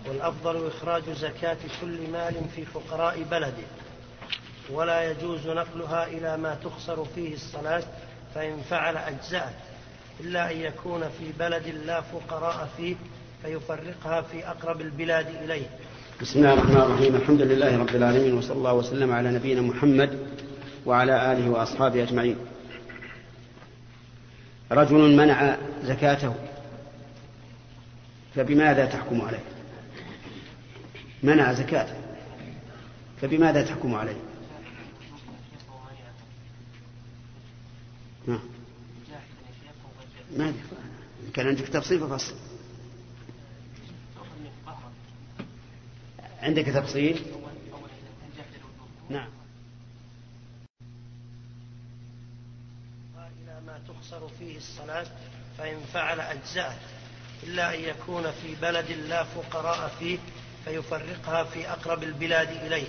والأفضل إخراج زكاة كل مال في فقراء بلده. ولا يجوز نقلها إلى ما تخسر فيه الصلاة، فإن فعل أجزأت، إلا أن يكون في بلد لا فقراء فيه فيفرقها في أقرب البلاد إليه. بسم الله الرحمن الرحيم. الحمد لله رب العالمين، وصلى الله وسلم على نبينا محمد وعلى آله وأصحابه أجمعين. رجل منع زكاته، فبماذا تحكم عليه؟ منع زكاته فبماذا تحكم عليه؟ ما ما كان عندك تفصيل فصل عندك تفصيل؟ نعم. إلى ما تخسر فيه الصلاة، فإن فعل أجزاء، إلا أن يكون في بلد لا فقراء فيه فيفرقها في أقرب البلاد إليه.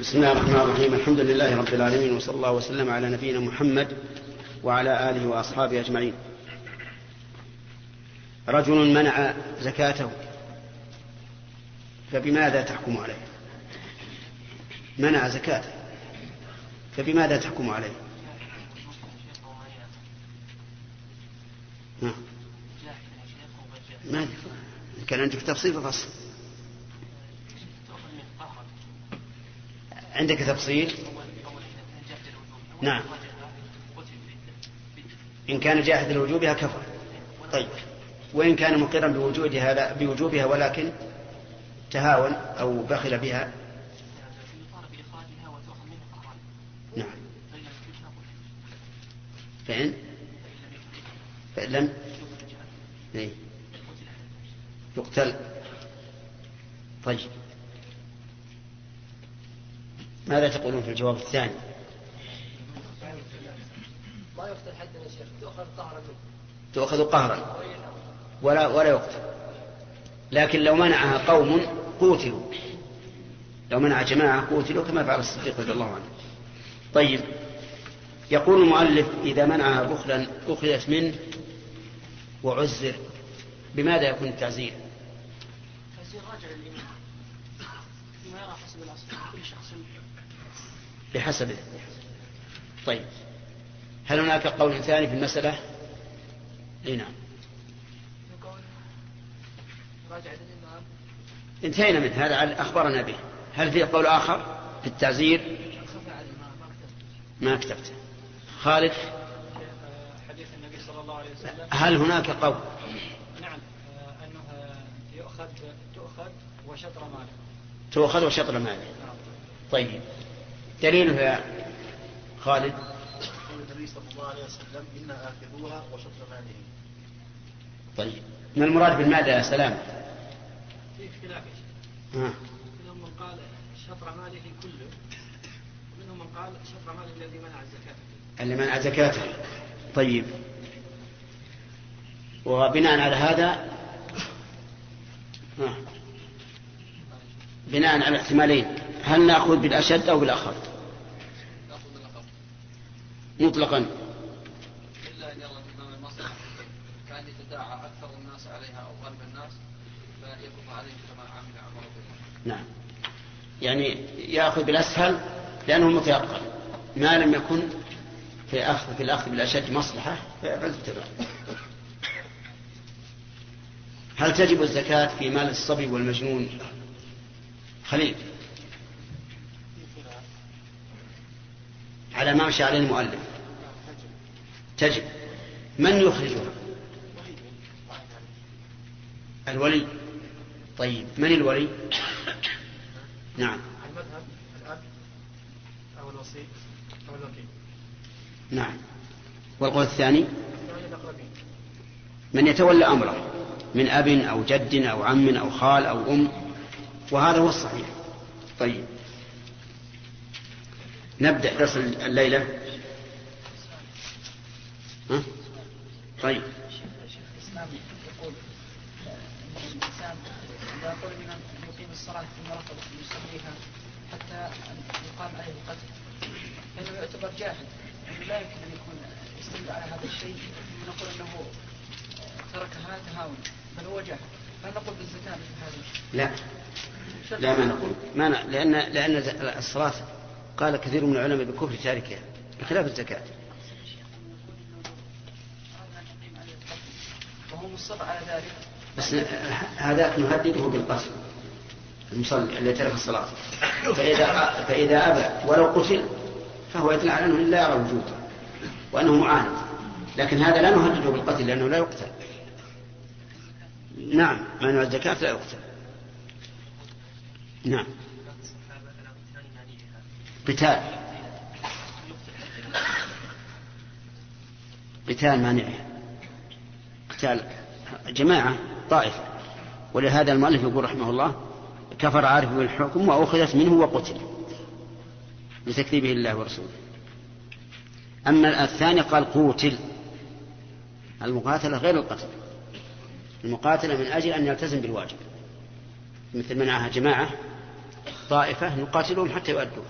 بسم الله الرحمن الرحيم. الحمد لله رب العالمين، وصلى الله وسلم على نبينا محمد وعلى آله وأصحابه أجمعين. رجل منع زكاته، فبماذا تحكم عليه؟ منع زكاته فبماذا تحكم عليه؟ ما كان عندك تفصيل فصل عندك تفصيل نعم. إن كان جاحد لوجوبها كفر، طيب، وإن كان مقرا بوجودها بوجوبها ولكن تهاون أو بخل بها. نعم. فإن فإن لم يقتل. طيب، ماذا تقولون في الجواب الثاني؟ ما يقتل حتى يا شيخ، تؤخذ قهرا تؤخذ قهرا ولا ولا يقتل. لكن لو منعها قوم قوتلوا، لو منع جماعة قوتلوا كما فعل الصديق رضي الله عنه. طيب، يقول المؤلف: إذا منعها بخلا أخذت منه وعزر، بماذا يكون التعزير؟ تعزير راجع للإمام فيما يرى حسب الأصل، كل شخص بحسبه. طيب، هل هناك قول ثاني في المسألة؟ نعم. انتهينا من هذا، أخبرنا به. هل في قول آخر في التعزير؟ ما كتبت. خالد، حديث النبي صلى الله عليه وسلم، هل هناك قول؟ نعم، أنه يؤخذ تؤخذ وشطر ماله تؤخذ وشطر ماله. طيب، دليله يا خالد؟ قول النبي صلى الله عليه وسلم: إن آخذوها وشطر ماله. طيب، ما المراد بالماذا يا سلام؟ في خلاف. منهم من قال شطر ماله كله، ومنهم من قال شطر ماله الذي منع زكاته اللي منع زكاته. طيب، وبناء على هذا، آه. بناء على احتمالين، هل نأخذ بالأشد أو بالأخف؟ نأخذ بالأخف مطلقا، إلا أن يرى الإمام المصلحة كأن يتداعى أكثر الناس عليها أو غلب الناس فيقضى عليه كما عمل عمره بالله. نعم، يعني يأخذ بالأسهل لأنه متيقن، ما لم يكن في أخذ في الأخذ بالأشد مصلحة فالتبع. هل تجب الزكاة في مال الصبي والمجنون؟ خليل، على ما مشى عليه المؤلف تجب. من يخرجها؟ الولي. طيب، من الولي؟ نعم، المذهب الأب أو الوصي أو الوكيل. نعم، والقول الثاني من يتولى أمره من أب أو جد أو عم أو خال أو أم، وهذا هو الصحيح. طيب، نبدأ درس الليلة. ها؟ طيب، يقيم الصلاة ثم رفض يصليها حتى يقام عليه القتل، لأنه يعتبر جاهل، لا يمكن أن يكون يستند على هذا الشيء ونقول أنه تركها تهاون، بل هو جاهل. فنقول بالزكاة هذا لا لا ما نقول ما ن... لأن لأن الصلاة قال كثير من العلماء بكفر تاركها، بخلاف الزكاة. وهو مصر على ذلك. بس هذا نهدده بالقتل المصلي الذي ترك الصلاة، فإذا فإذا أبى ولو قتل فهو يطلع على أنه لا يرى وجوده وأنه معاند، لكن هذا لا نهدده بالقتل لأنه لا يقتل. نعم، مانع الزكاة لا يقتل. نعم، قتال قتال مانعها، قتال جماعة طائفة. ولهذا المؤلف يقول رحمه الله: كفر عارف بالحكم وأخذت منه وقتل لتكذيبه الله ورسوله. أما الثاني قال قوتل، المقاتلة غير القتل، المقاتلة من أجل أن يلتزم بالواجب، مثل منعها جماعة طائفة نقاتلهم حتى يؤدوه.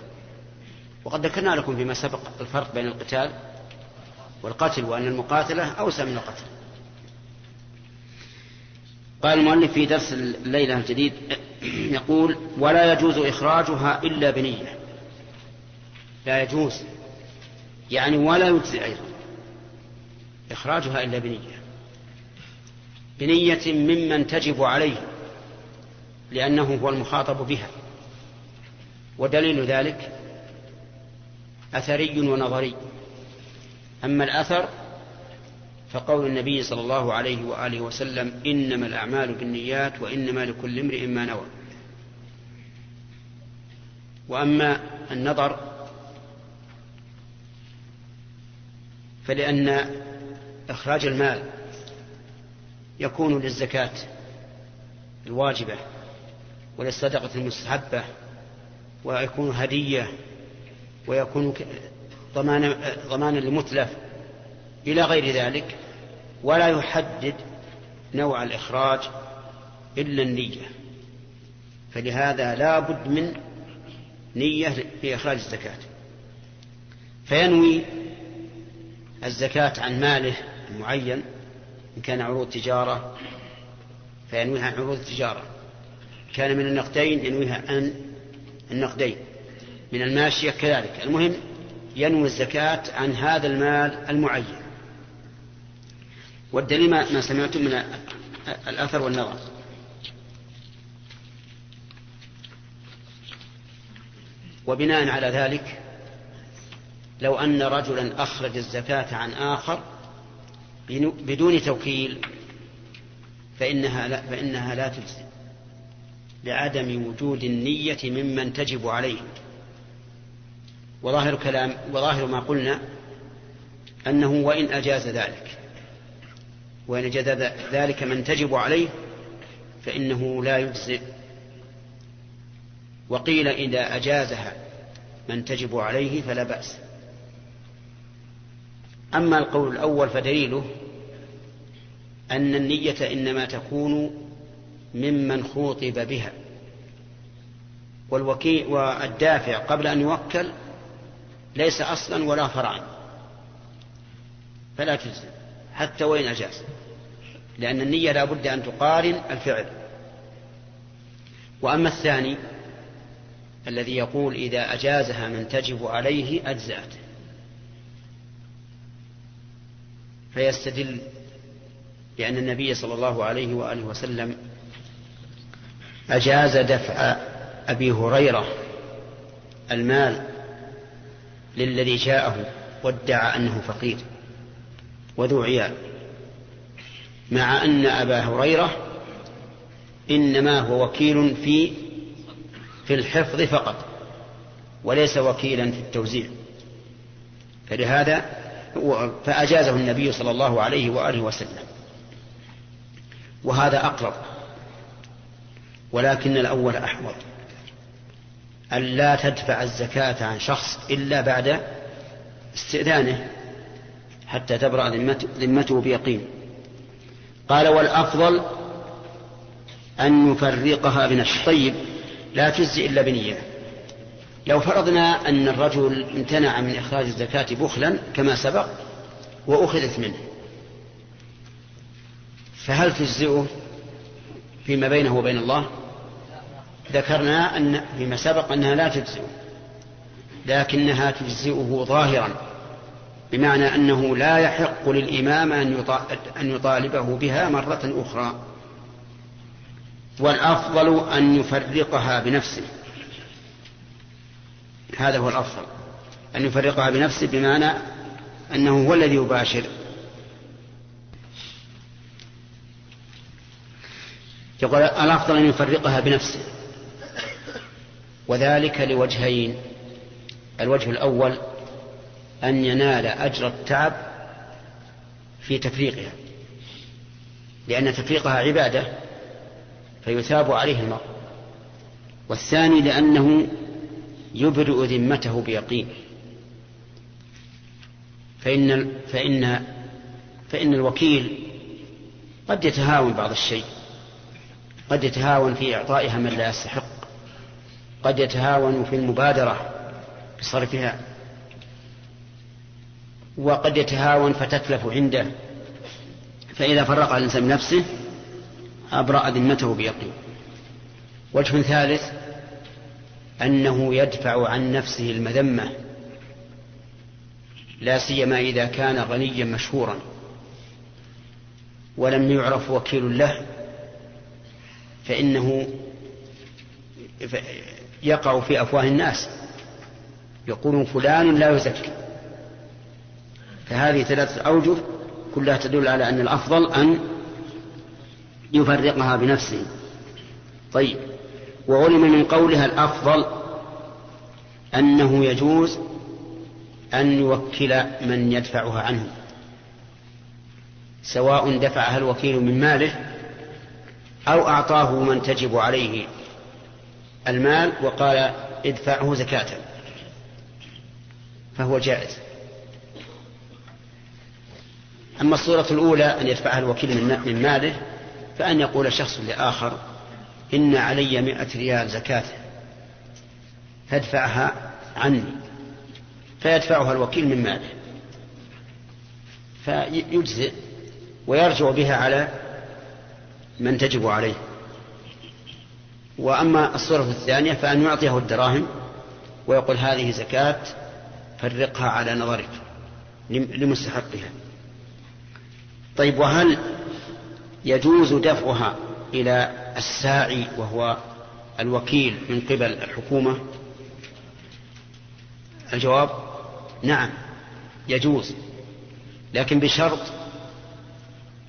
وقد ذكرنا لكم فيما سبق الفرق بين القتال والقتل، وأن المقاتلة أوسع من القتل. قال المؤلف في درس الليلة الجديد يقول: ولا يجوز إخراجها إلا بنية. لا يجوز يعني ولا يجزئ أيضا إخراجها إلا بنية، بنية ممن تجب عليه لأنه هو المخاطب بها. ودليل ذلك أثري ونظري. أما الأثر فقول النبي صلى الله عليه وآله وسلم: إنما الأعمال بالنيات وإنما لكل امرئ ما نوى. وأما النظر فلأن إخراج المال يكون للزكاة الواجبة وللصدقة المستحبة، ويكون هدية، ويكون ضمانا للمتلف إلى غير ذلك. ولا يحدد نوع الإخراج إلا النية، فلهذا لا بد من نية في إخراج الزكاة. فينوي الزكاة عن ماله المعين، إن كان عروض تجارة فينويها عن عروض التجارة، كان من النقدين ينويها عن النقدين، من الماشية كذلك. المهم ينوي الزكاة عن هذا المال المعين. والدليل ما سمعتم من الأثر والنظر. وبناء على ذلك لو أن رجلا أخرج الزكاة عن آخر بدون توكيل فإنها لا, فإنها لا تجزي، لعدم وجود النية ممن تجب عليه. وظاهر كلام وظاهر ما قلنا أنه وإن أجاز ذلك وإن أجاز ذلك من تجب عليه فإنه لا يجزئ. وقيل إذا أجازها من تجب عليه فلا بأس. أما القول الأول فدليله أن النية إنما تكون ممن خوطب بها، والوكيل والدافع قبل أن يوكل ليس أصلا ولا فرعا، فلا تجزئ حتى وإن أجاز، لأن النية لا بد أن تقارن الفعل. وأما الثاني الذي يقول إذا أجازها من تجب عليه أجزأته، فيستدل بأن النبي صلى الله عليه وآله وسلم أجاز دفع أبي هريرة المال للذي جاءه وادعى أنه فقير وذو عيال، مع أن أبا هريرة إنما هو وكيل في في الحفظ فقط، وليس وكيلا في التوزيع. فلهذا فأجازه النبي صلى الله عليه وآله وسلم، وهذا أقرب، ولكن الأول أحوط، أن لا تدفع الزكاة عن شخص إلا بعد استئذانه حتى تبرأ ذمته بيقين. قال والأفضل أن نفرقها بنفسه. طيب، لا تجزي إلا بنية. لو فرضنا أن الرجل امتنع من إخراج الزكاة بخلا كما سبق وأخذت منه، فهل تجزئه فيما بينه وبين الله؟ ذكرنا أن فيما سبق أنها لا تجزئه، لكنها تجزئه ظاهرا، بمعنى أنه لا يحق للإمام أن يطالبه بها مرة أخرى. والأفضل أن يفرقها بنفسه، هذا هو الأفضل، أن يفرقها بنفسه بمعنى أنه هو الذي يباشر. يقول الأفضل أن يفرقها بنفسه، وذلك لوجهين. الوجه الأول أن ينال أجر التعب في تفريقها، لأن تفريقها عبادة فيثاب عليه المرء. والثاني لأنه يبرئ ذمته بيقين، فإن, فإن, فإن الوكيل قد يتهاون بعض الشيء، قد يتهاون في إعطائها من لا يستحق، قد يتهاون في المبادرة بصرفها، وقد يتهاون فتتلف عنده. فإذا فرق الإنسان نفسه أبرأ ذمته بيقين. وجه ثالث أنه يدفع عن نفسه المذمة، لا سيما إذا كان غنيا مشهورا ولم يعرف وكيل له، فإنه يقع في أفواه الناس يقولون فلان لا يزكي. فهذه ثلاثة أوجه كلها تدل على أن الأفضل أن يفرقها بنفسه. طيب، وعلم من قولها الأفضل أنه يجوز أن يوكل من يدفعها عنه، سواء دفعها الوكيل من ماله أو أعطاه من تجب عليه المال وقال ادفعه زكاة، فهو جائز. أما الصورة الأولى أن يدفعها الوكيل من ماله، فأن يقول شخص لآخر إن علي مئة ريال زكاة فادفعها عني، فيدفعها الوكيل من ماله فيجزئ ويرجع بها على من تجب عليه. وأما الصورة الثانية فأن يعطيه الدراهم ويقول هذه زكاة فرقها على نظرك لمستحقها. طيب، وهل يجوز دفعها إلى الساعي وهو الوكيل من قبل الحكومة؟ الجواب نعم يجوز، لكن بشرط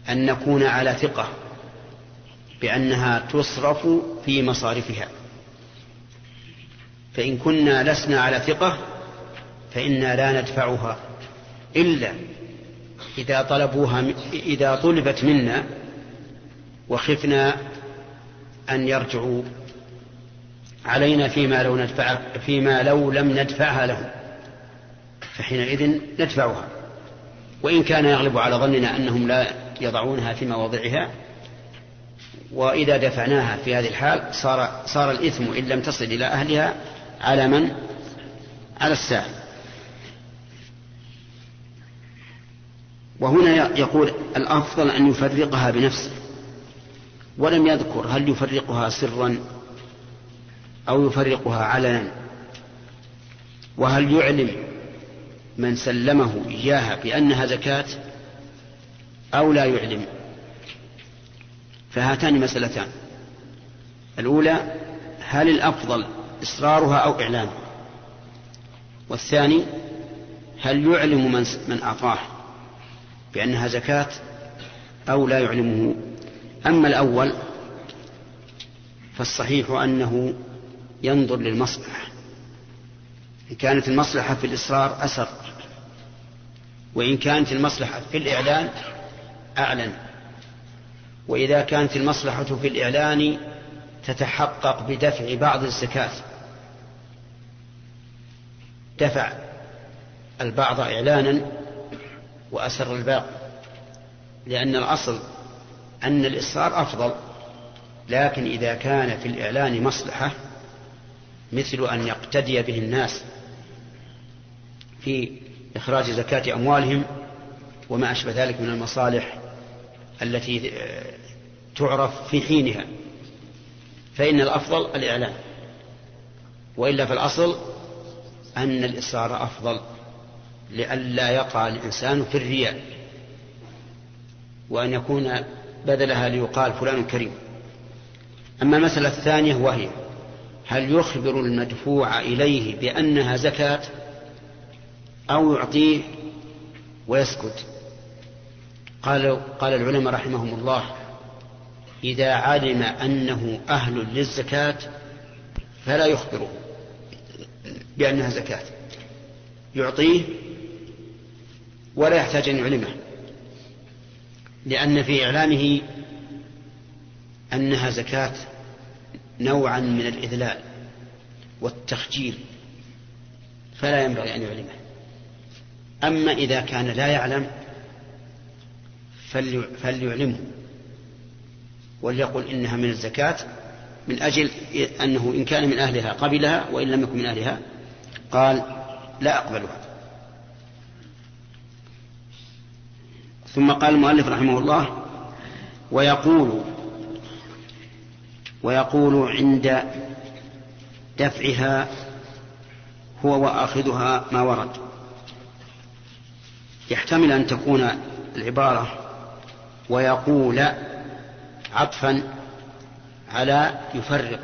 أن نكون على ثقة بأنها تصرف في مصارفها. فإن كنا لسنا على ثقة فإنا لا ندفعها إلا إذا طلبوها إذا طلبت منا وخفنا أن يرجعوا علينا فيما لو, ندفع فيما لو لم ندفعها لهم، فحينئذ ندفعها. وإن كان يغلب على ظننا أنهم لا يضعونها في مواضعها، وإذا دفعناها في هذه الحال صار, صار الإثم إن لم تصل إلى أهلها على من؟ على الساعي. وهنا يقول الأفضل أن يفرقها بنفسه، ولم يذكر هل يفرقها سرا أو يفرقها علنا، وهل يعلم من سلمه إياها بأنها زكاة أو لا يعلم. فهاتان مسألتان، الأولى هل الأفضل إصرارها أو إعلانها، والثاني هل يعلم من, من أعطاه بأنها زكاة أو لا يعلمه. أما الأول فالصحيح أنه ينظر للمصلحة، إن كانت المصلحة في الإصرار أسر وإن كانت المصلحة في الإعلان أعلن. وإذا كانت المصلحة في الإعلان تتحقق بدفع بعض الزكاة، دفع البعض إعلانا وأسر الباقي، لأن الأصل أن الإصرار أفضل. لكن إذا كان في الإعلان مصلحة مثل أن يقتدي به الناس في إخراج زكاة أموالهم وما أشبه ذلك من المصالح التي تعرف في حينها، فإن الأفضل الإعلان، وإلا في الأصل أن الإصرار أفضل لئلا يقع الإنسان في الرياء، وأن يكون بدلها ليقال فلان كريم. أما المسألة الثانية وهي هل يخبر المدفوع إليه بأنها زكاة أو يعطيه ويسكت؟ قال, قال العلماء رحمهم الله: إذا علم أنه أهل للزكاة فلا يخبره بأنها زكاة، يعطيه ولا يحتاج أن يعلمه، لأن في إعلانه أنها زكاة نوعا من الإذلال والتخجيل، فلا ينبغي أن يعلمه. أما إذا كان لا يعلم فليعلمه وليقل إنها من الزكاة، من أجل أنه إن كان من أهلها قبلها، وإن لم يكن من أهلها قال لا أقبلها. ثم قال المؤلف رحمه الله: ويقول ويقول عند دفعها هو وآخذها ما ورد. يحتمل أن تكون العبارة ويقول عطفا على يفرق،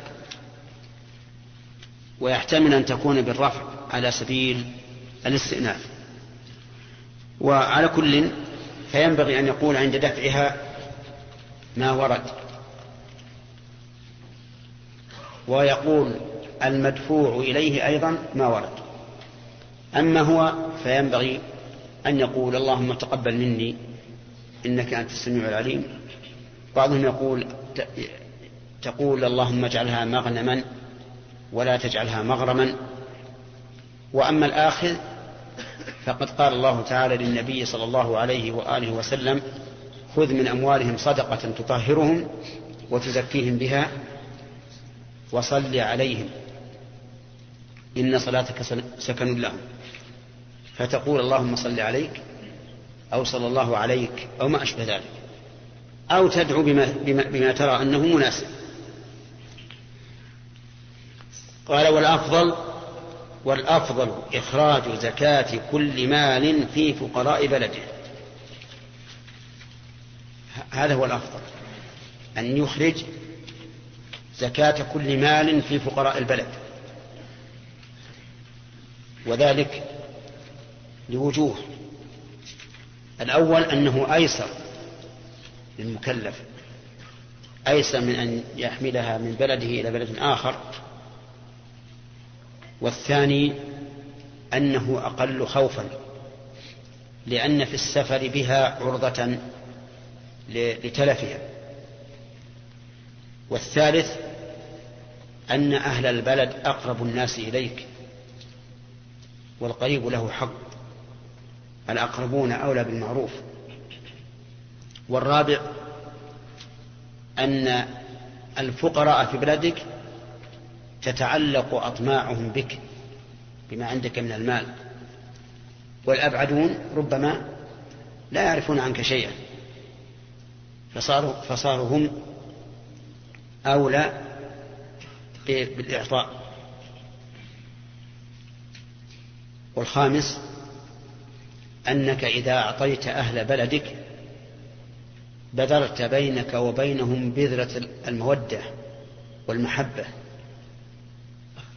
ويحتمل أن تكون بالرفع على سبيل الاستئناف. وعلى كل فينبغي أن يقول عند دفعها ما ورد. ويقول المدفوع إليه أيضا ما ورد. أما هو فينبغي أن يقول: اللهم تقبل مني إنك أنت السميع العليم. بعضهم يقول تقول اللهم اجعلها مغنما ولا تجعلها مغرما. وأما الآخذ فقد قال الله تعالى للنبي صلى الله عليه وآله وسلم: خذ من أموالهم صدقة تطهرهم وتزكيهم بها وصل عليهم إن صلاتك سكن لهم. فتقول اللهم صل عليك أو صلى الله عليك أو ما أشبه ذلك، أو تدعو بما, بما, بما ترى أنه مناسب. قال: والأفضل والأفضل إخراج زكاة كل مال في فقراء بلده. هذا هو الأفضل، أن يخرج زكاة كل مال في فقراء البلد، وذلك لوجوه. الأول أنه أيسر للمكلف، أيسر من أن يحملها من بلده إلى بلد آخر. والثاني أنه أقل خوفا، لأن في السفر بها عرضة لتلفها. والثالث أن أهل البلد أقرب الناس إليك، والقريب له حق، الأقربون أولى بالمعروف. والرابع أن الفقراء في بلدك تتعلق أطماعهم بك بما عندك من المال، والأبعدون ربما لا يعرفون عنك شيئا، فصاروا, فصاروا هم أولى بالإعطاء. والخامس أنك إذا أعطيت أهل بلدك بذرت بينك وبينهم بذرة المودة والمحبة،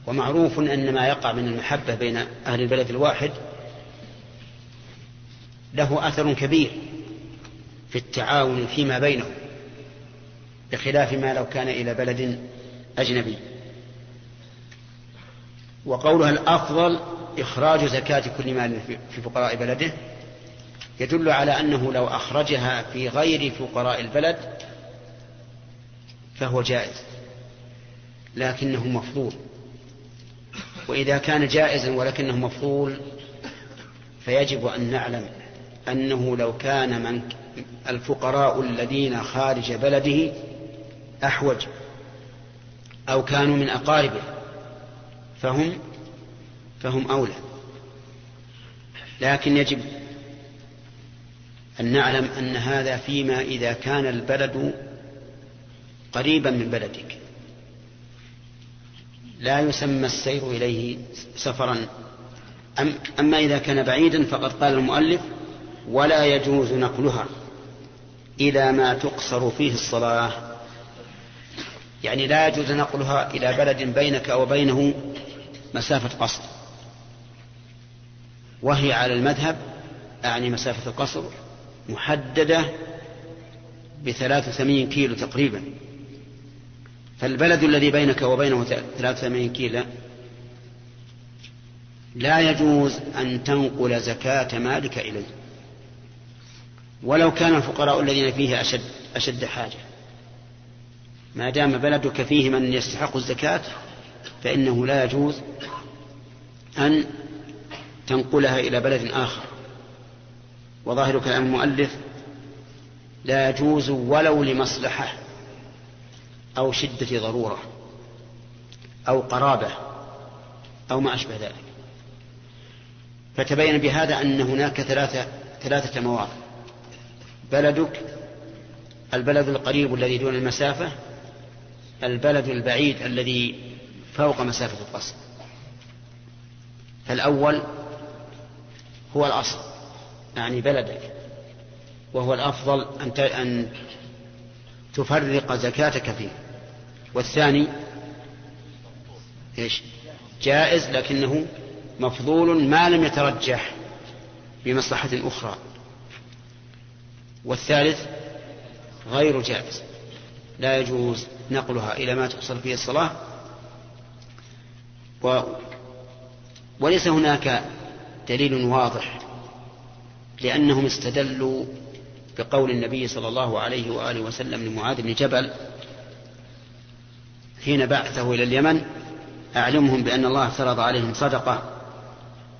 ومعروف أن ما يقع من المحبة بين أهل البلد الواحد له أثر كبير في التعاون فيما بينهم، بخلاف ما لو كان إلى بلد أجنبي. وقولها الأفضل إخراج زكاة كل مال في فقراء بلده يدل على أنه لو أخرجها في غير فقراء البلد فهو جائز، لكنه مفضول. وإذا كان جائزا ولكنه مفضول فيجب أن نعلم أنه لو كان من الفقراء الذين خارج بلده أحوج أو كانوا من أقاربه فهم فهم أولى، لكن يجب أن نعلم أن هذا فيما إذا كان البلد قريبا من بلدك لا يسمى السير إليه سفرا. أما إذا كان بعيدا فقد قال المؤلف ولا يجوز نقلها إلى ما تقصر فيه الصلاة، يعني لا يجوز نقلها إلى بلد بينك وبينه مسافة قصر، وهي على المذهب يعني مسافة القصر محددة بثلاثة وثمانين كيلو تقريبا، فالبلد الذي بينك وبينه ثلاثة وثمانين كيلو لا يجوز أن تنقل زكاة مالك إليه ولو كان الفقراء الذين فيه أشد, أشد حاجة، ما دام بلدك فيه من يستحق الزكاة فإنه لا يجوز أن تنقلها إلى بلد آخر. وظاهر كلام المؤلف لا يجوز ولو لمصلحة أو شدة ضرورة أو قرابة أو ما أشبه ذلك. فتبين بهذا أن هناك ثلاثة, ثلاثة مواضع: بلدك، البلد القريب الذي دون المسافة، البلد البعيد الذي فوق مسافة القصر. فالأول هو الأصل يعني بلدك، وهو الأفضل أن تفرق زكاتك فيه. والثاني إيش؟ جائز لكنه مفضول ما لم يترجح بمصلحة أخرى. والثالث غير جائز، لا يجوز نقلها إلى ما تقصر فيه الصلاة. و... وليس هناك دليل واضح، لأنهم استدلوا بقول النبي صلى الله عليه وآله وسلم لمعاذ بن جبل حين بعثه إلى اليمن: أعلمهم بأن الله فرض عليهم صدقة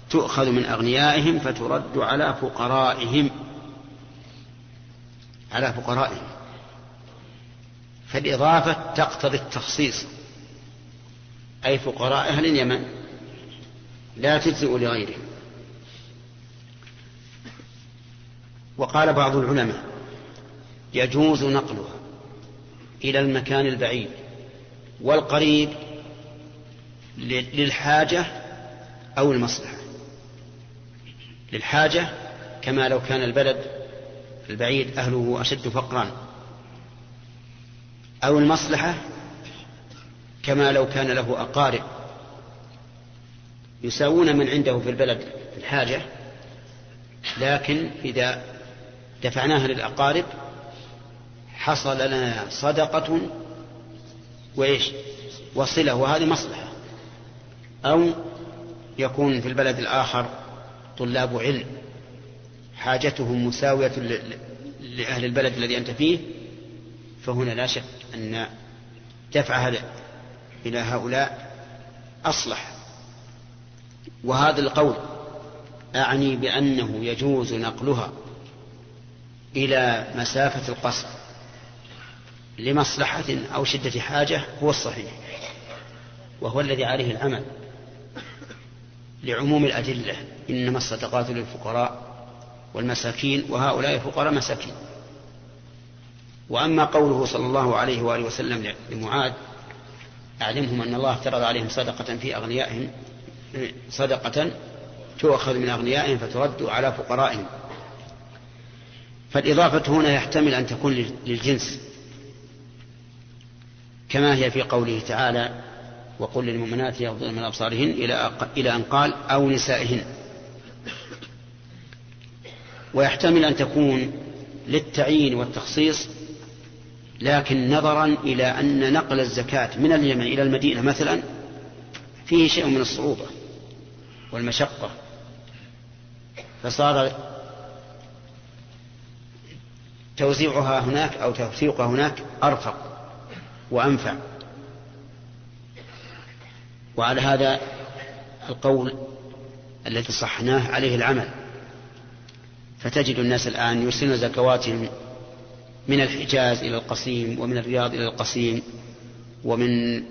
تؤخذ من أغنيائهم فترد على فقرائهم على فقرائهم فالإضافة تقتضي التخصيص، أي فقراء أهل اليمن لا تجزئ لغيرهم. وقال بعض العلماء يجوز نقلها إلى المكان البعيد والقريب للحاجة أو المصلحة، للحاجة كما لو كان البلد البعيد أهله أشد فقرا، أو المصلحة كما لو كان له أقارب يساوون من عنده في البلد الحاجة، لكن إذا دفعناها للأقارب حصل لنا صدقة وإيش وصله، وهذه مصلحة. أو يكون في البلد الآخر طلاب علم حاجتهم مساوية لأهل البلد الذي أنت فيه، فهنا لا شك أن دفعها إلى هؤلاء أصلح. وهذا القول أعني بأنه يجوز نقلها إلى مسافة القصر لمصلحة أو شدة حاجة هو الصحيح، وهو الذي عليه العمل لعموم الأدلة: إنما الصدقات للفقراء والمساكين، وهؤلاء فقراء مساكين. وأما قوله صلى الله عليه وآله وسلم لمعاذ: أعلمهم أن الله افترض عليهم صدقة في أغنيائهم صدقة تؤخذ من أغنيائهم فترد على فقرائهم، فالإضافة هنا يحتمل أن تكون للجنس كما هي في قوله تعالى: وقل للمؤمنات يغضضن من أبصارهن، إلى أن قال: أو نسائهن. ويحتمل أن تكون للتعيين والتخصيص، لكن نظرا إلى أن نقل الزكاة من اليمن إلى المدينة مثلا فيه شيء من الصعوبة والمشقة، فصار توزيعها هناك أو توفيقها هناك أرفق وأنفع. وعلى هذا القول الذي صحناه عليه العمل، فتجد الناس الآن يرسلون زكواتهم من الحجاز إلى القصيم، ومن الرياض إلى القصيم، ومن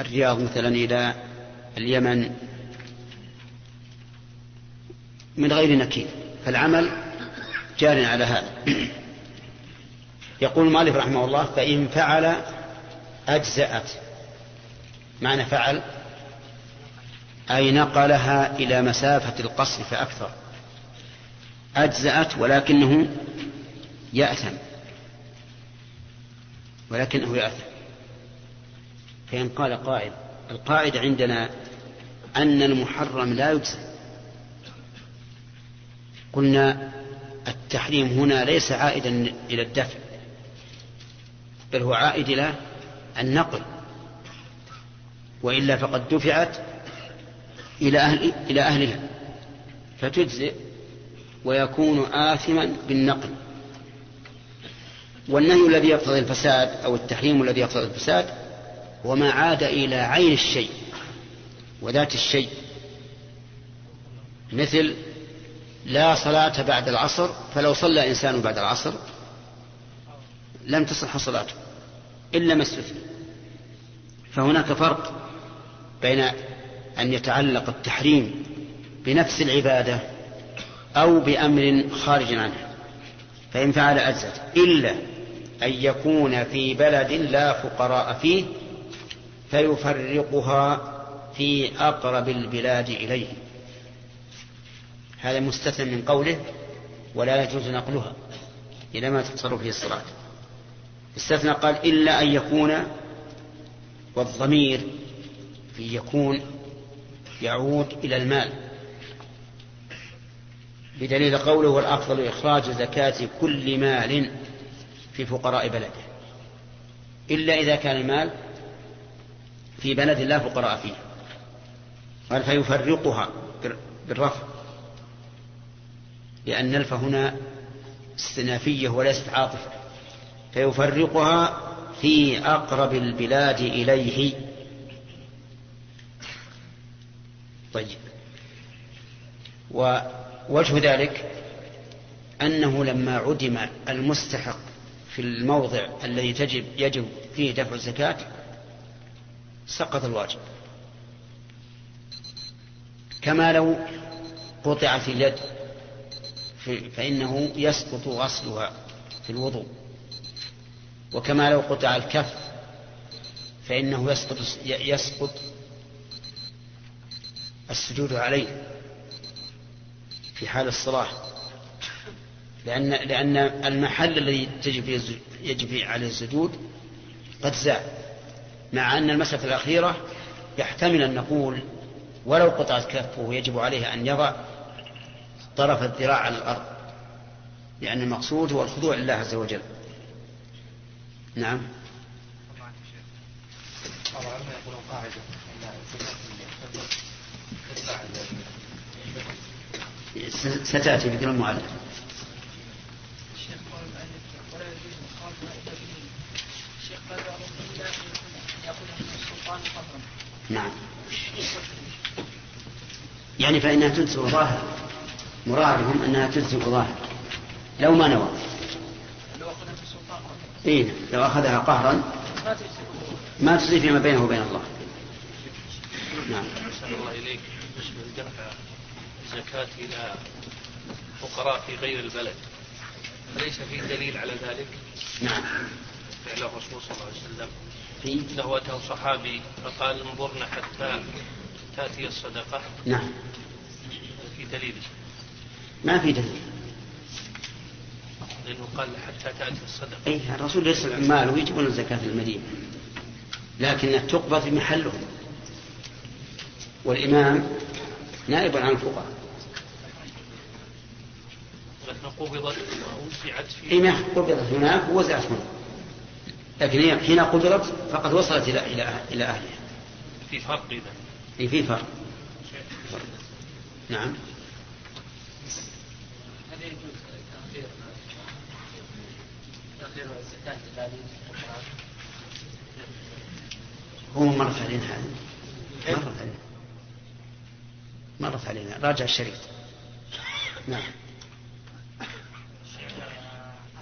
الرياض مثلا إلى اليمن من غير نكير، فالعمل جار على هذا. يقول مالك رحمه الله: فإن فعل أجزأت. معنى فعل أي نقلها إلى مسافة القصر فأكثر، أجزأت ولكنه يأثم، ولكنه يأثم. فإن قال قائل، القاعدة عندنا أن المحرم لا يجزأ، قلنا التحريم هنا ليس عائدا إلى الدفع، بل هو عائد إلى النقل، وإلا فقد دفعت إلى أهل إلى أهلها فتجزئ ويكون آثما بالنقل. والنهي الذي يقتضي الفساد أو التحريم الذي يقتضي الفساد وما عاد إلى عين الشيء وذات الشيء، مثل لا صلاة بعد العصر، فلو صلى إنسان بعد العصر لم تصح صلاته إلا ما استثنى. فهناك فرق بين أن يتعلق التحريم بنفس العبادة أو بأمر خارج عنها. فإن فعل أجزت، إلا أن يكون في بلد لا فقراء فيه فيفرقها في أقرب البلاد إليه، هذا مستثنى من قوله ولا يجوز نقلها إلى ما تقصر فيه الصلاة. استثنى قال إلا أن يكون، والضمير في يكون يعود إلى المال، بدليل قوله والأفضل إخراج زكاة كل مال في فقراء بلده، إلا إذا كان المال في بلد لا فقراء فيه، قال فيفرقها بالرفع، لأن الف هنا استنافية وليست عاطفة، فيفرقها في أقرب البلاد إليه. طيب، ووجه ذلك أنه لما عدم المستحق في الموضع الذي تجب يجب فيه دفع الزكاة سقط الواجب، كما لو قطعت اليد فإنه يسقط غسلها في الوضوء، وكما لو قطع الكف فإنه يسقط, يسقط السجود عليه في حال الصلاة، لأن, لأن المحل الذي يجب فيه عليه السجود قد زال، مع أن المسألة الأخيرة يحتمل أن نقول ولو قطع الكف يجب عليه أن يضع طرف الذراع على الأرض، لأن المقصود هو الخضوع لله عز وجل. نعم. ستأتي بكل المعلم. نعم، يعني فإنها تنسوا ظاهر، مرادهم أنها تنسوا ظاهر لو ما نوى، إيه لو أخذها قهرا ما تصير فيما بينه وبين الله. نعم. أسأل الله إليك بالنسبة لدفع الزكاة إلى فقراء في غير البلد، أليس في دليل على ذلك؟ نعم. فعل الرسول صلى الله عليه وسلم إنه أتاه صحابي فقال انظرنا حتى تأتي الصدقة. نعم. في دليل؟ ما في دليل، لأنه قال حتى تأتي الصدقة. أيه، الرسول يرسل عمال ويجبون الزكاة في المدينة، لكن تقبض في محلهم، والإمام نائب عن الفقراء. لكن قبضت ووزعت في. إيه، قبضت هناك ووزعت هنا، لكن حين قبضت فقد وصلت إلى إلى إلى أهلها. في فرق إذا. إيه في فرق. فرق. نعم. هو مرت علينا هذه، مرت علينا مرت علينا راجع الشريط. نعم.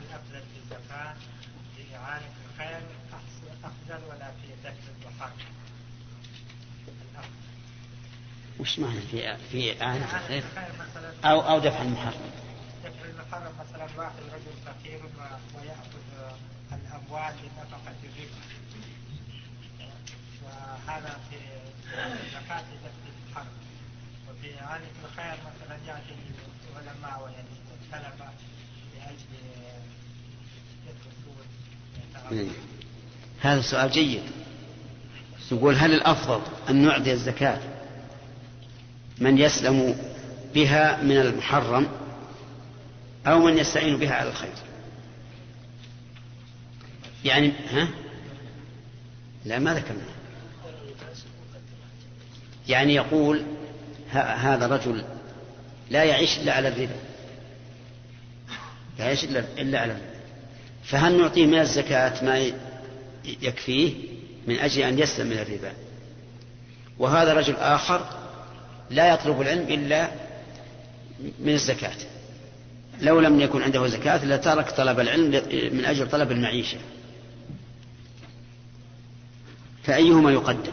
الأبلد بالزكاة لإعانة الخير أفضل ولا في ذكر الضحاك؟ وش معنى في في إعانة الخير أو أو دفع المحرم؟ دفع المحرم مثلا واحد رجل فقير ويأخذ الأموال لنفقة الربا، وهذا في زكاة دفع المحرم. وفي إعانة الخير مثلا يأتي العلماء والطلبة لأجل. هذا السؤال جيد. يقول هل الأفضل أن نعطي الزكاة من يسلم بها من المحرم أو من يستعين بها على الخير؟ يعني ها؟ لا ما ذكرنا. يعني يقول هذا رجل لا يعيش إلا على الربا، لا يعيش إلا على الربا، فهل نعطيه من الزكاة ما يكفيه من أجل أن يسلم من الربا؟ وهذا رجل آخر لا يطلب العلم إلا من الزكاة، لو لم يكن عنده زكاة لترك طلب العلم من أجل طلب المعيشة، فأيهما يقدم؟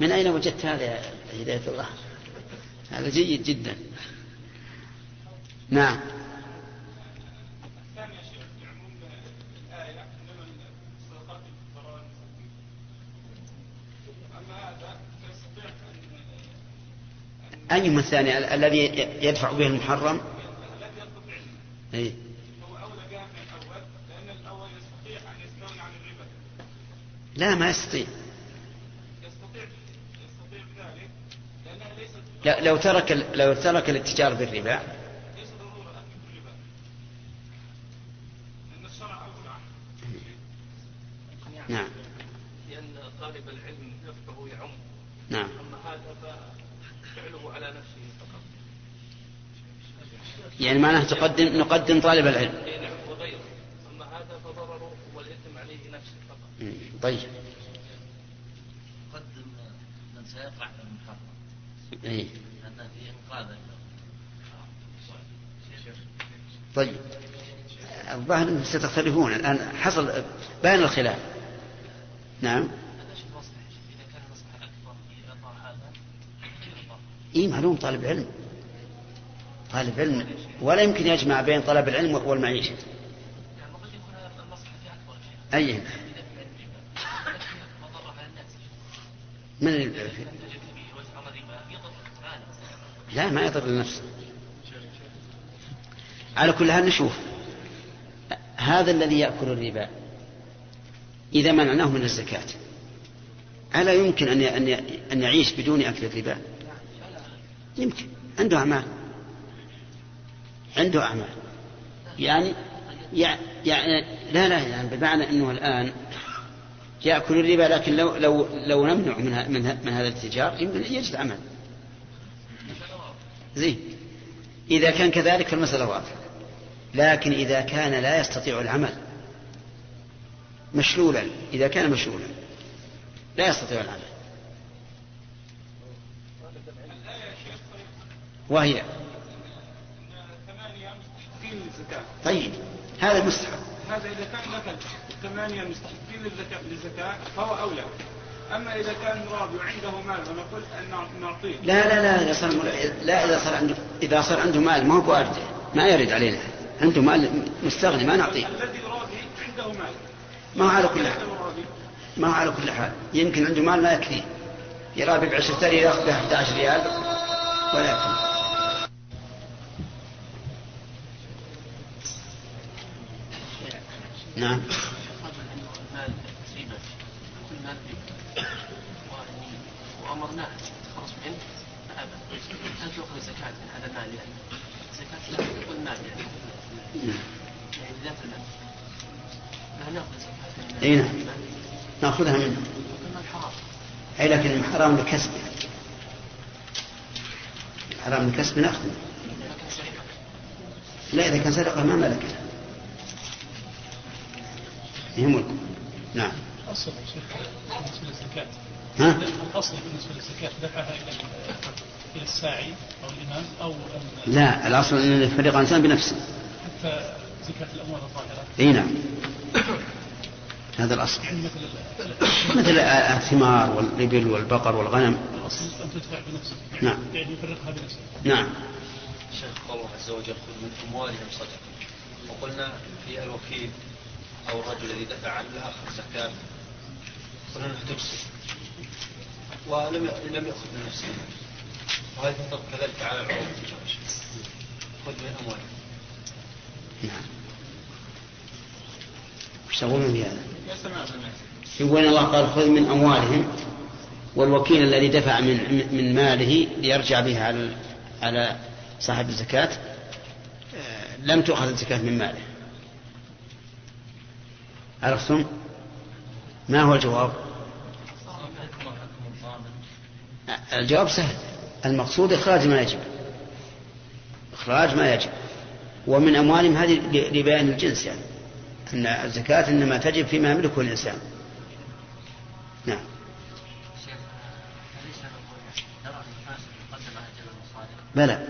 من أين وجدت هذا يا هداية الله؟ هذا جيد جدا. نعم. أيهما الثاني الذي يدفع به المحرم؟ أي. هو أولى بها من الأول، لأن الأول يستطيع أن يستغني عن الربا. لا ما يستطيع. يستطيع يستطيع ذلك لأنها ليست. لا لو ترك لو ترك الاتجار بالربا. ليس ضرورة أن يكون ربا. لأن الشرع أولى عنه. نعم. لأن طالب العلم نفقه يعم. نعم. أما هذا فعله على نفسه فقط. يعني معناه تقدم نقدم طالب العلم. أما هذا فضرره والإثم عليه نفسه فقط. طيب. قدم من سيقع من المحرم. إيه. أن فيه قادم. طيب. الظاهر أنهم ستختلفون الآن، حصل بين الخلاف. نعم. أنا أشوف مصلحة إذا كان مصلحة أكبر في إعطاء هذا. إيه معلوم طالب علم. طالب علم ولا يمكن يجمع بين طلب العلم والمعيشة. أيه من ال... لا ما يضر لنفسه. على كل هذا نشوف هذا الذي يأكل الربا إذا منعناه من الزكاة ألا يمكن أن ي... أن يعيش بدون أكل الربا؟ يمكن، عنده أعمال عنده أعمال يعني, يعني لا لا يعني بمعنى أنه الآن يأكل الربا، لكن لو لو لو نمنع من من هذا الاتجار يمكن يجد عمل زين. إذا كان كذلك فالمسألة واضحة، لكن إذا كان لا يستطيع العمل مشلولا، إذا كان مشلولا لا يستطيع العمل وهي طيب هذا مستحق. هذا إذا كان مثلا ثمانية مستحقين للزكاة فهو أولى. أما إذا كان راضي وعنده مال ونقول أن نعطيه. لا لا لا إذا صار لا إذا صار عنده إذا صار عنده مال ما هو بارد ما يرد علينا، عنده مال مستغني ما نعطيه. الذي راضي عنده مال. ما هو على كل حال. ما هو على كل حال يمكن عنده مال ما يكفيه. يرابي بعشرة ريال يأخذ أحد عشر ريال ولا يكفي. نعم. وأمرناه تخلص منه فأبى. هل تؤخذ زكاة من هذا المال؟ يعني زكاة لا تكون مال يعني يعني ذات المال. لا نأخذ زكاة. أي نعم نأخذها منه. أي لكن الحرام لكسب، الحرام لكسب نأخذه. لا إذا كان سرقة ما ملكه. يهمكم. نعم. الأصل بالنسبة للزكاة. ها؟ الأصل بالنسبة للزكاة دفعها إلى الساعي أو الإمام أو أن لا، الأصل أن يفرق الإنسان بنفسه. حتى زكاة الأموال الظاهرة. إيه نعم. هذا الأصل. مثل الثمار والإبل والبقر والغنم. الأصل أن تدفع بنفسك. نعم. يعني يفرقها بنفسه. نعم. الشيخ قال الله عز وجل خذ من أموالهم صدقة. وقلنا في الوكيل أو الرجل الذي دفع عن الآخر زكاة قلنا أنها تجزي ولم لم يأخذ من نفسه، وهذا ينطبق كذلك على العروض. خذ من أموالهم. نعم. وش تقولون بهذا؟ يقول الله قال خذ من أموالهم، والوكيل الذي دفع من من ماله ليرجع به على على صاحب الزكاة لم تؤخذ الزكاة من ماله. عرفتم؟ ما هو الجواب؟ الجواب سهل، المقصود إخراج ما يجب، إخراج ما يجب. ومن أموالهم هذه لبيان الجنس، يعني أن الزكاة إنما تجب فيما يملكه الإنسان. نعم. بلى.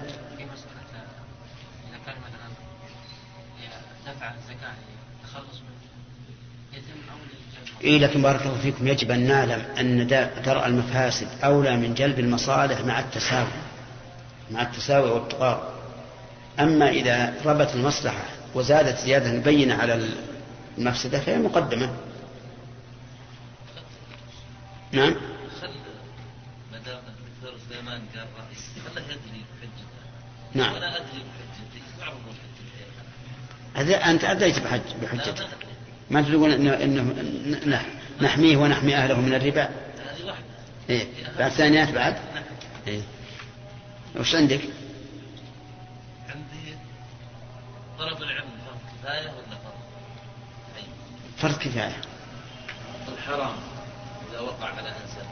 إيه لكن بارك الله فيكم، يجب أن نعلم أن درء المفاسد أولى من جلب المصالح مع التساوي، مع التساوي والتقارب. أما إذا ربت المصلحة وزادت زيادة بينة على المفسدة فهي مقدمة. نعم. نعم. أنت أدريت بحجتك. ما تقول إنه نحميه ونحمي أهله من الربا؟ إيه. بعد ثانيات بعد. إيه. وش عندك؟ عندي طلب العلم فرض كفاية ولا فرض؟ فرض كفاية. الحرام إذا وقع على إنسان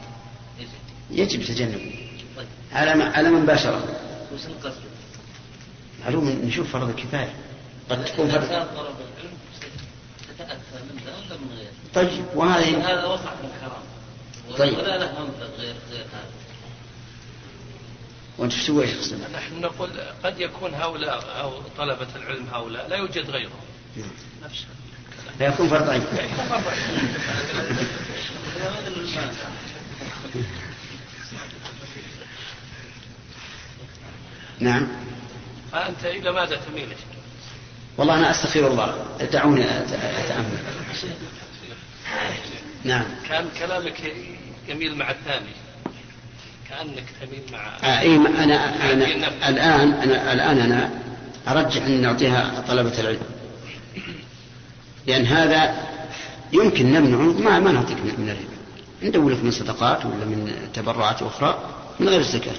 يجب تجنبه. طيب. على ما على من باشره. وش القصد؟ معلوم نشوف فرض الكفاية. قد تكون فرض. طيب وهذا هذا وصف الحرام. طيب ولا له منطق غير غير هذا. وانت شو تسوي يا اخي؟ نحن نقول قد يكون هؤلاء او طلبة العلم هؤلاء لا يوجد غيرهم. نفس لا يكون فرض عين. نعم. فأنت إلى ماذا تميل؟ والله أنا أستغفر الله، دعوني أتأمل. نعم. كان كلامك يميل مع الثاني، كأنك تميل مع. آه إيه أنا, أنا الآن أنا الآن أنا أرجح أن نعطيها طلبة العلم، لأن هذا يمكن نمنعه، ما ما نعطيك من الربا، ندور لك من صدقات ولا من تبرعات أخرى من غير الزكاة.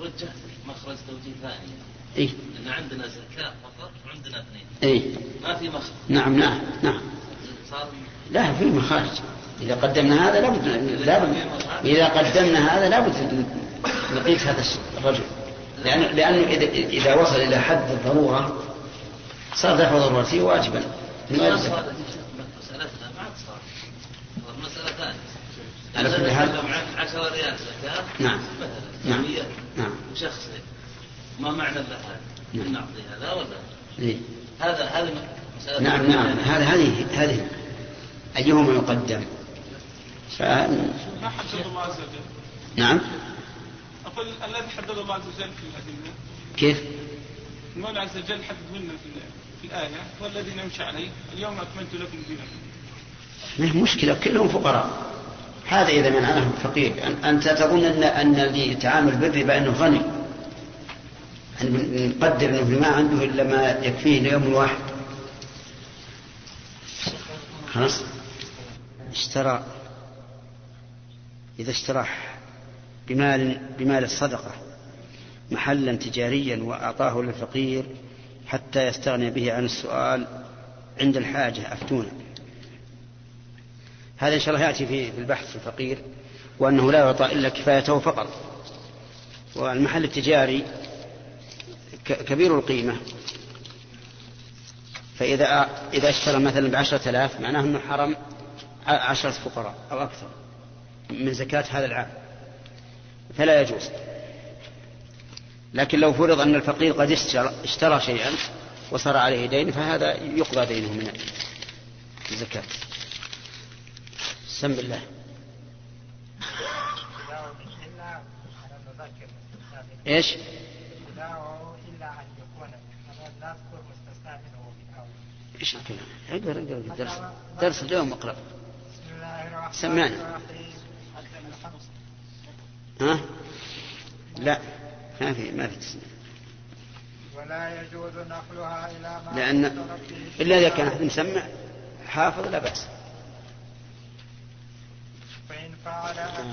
وجهت مخرج توجيه ثاني. إيه. إن عندنا زكاة فقط وعندنا اثنين. إيه. ما في مخرج. نعم نعم نعم. صار. لا في مخارج. إذا قدمنا هذا لابد لابد إذا قدمنا هذا لابد نقيس هذا الرجل، لأنه لأنه إذا إذا وصل إلى حد الضرورة صار دفع ضرورته واجبا. ما صار مسألتنا ما صار. المسألة ثانية. على كل معك عشرة ريال زكاة. نعم. مثلا. نعم. نعم. شخص. ما معنى هذا؟ نعم. نعطي هذا ولا إيه؟ هذا هذا نعم نعم هذا هذه هذه أيهما يقدم؟ ف... ما حدد الله عز وجل. نعم. أقول الذي حدد الله عز وجل في الأدلة. كيف؟ المولى عز وجل حدد منا في في الآية والذين يمشي عليه اليوم أكملت لكم دينكم. ما مشكلة كلهم فقراء. هذا إذا منعناهم فقير. أنت تظن أن أن اللي يتعامل بالربا أنه غني. أن نقدر أنه ما عنده إلا ما يكفيه ليوم واحد. خلاص. اشترى إذا اشترى بمال بمال الصدقة محلا تجاريا وأعطاه للفقير حتى يستغني به عن السؤال عند الحاجة أفتونا. هذا إن شاء الله يأتي في البحث في الفقير، وأنه لا يعطى إلا كفايته فقط. والمحل التجاري كبير القيمة، فإذا إذا اشترى مثلا بعشرة آلاف معناه أنه حرم عشرة فقراء أو أكثر من زكاة هذا العام فلا يجوز. لكن لو فرض أن الفقير قد اشترى شيئا وصار عليه دين فهذا يقضى دينه من الزكاة. سم بالله. إيش؟ إيش الكلام؟ اقرأ اقرأ الدرس درس اليوم اقرأ. سمعنا. ها؟ لا ما في ما في تسمع. ولا يجوز نقلها إلى ما. لأن إلا إذا كان أحد مسمع حافظ لا بأس. فإن فعل أحسن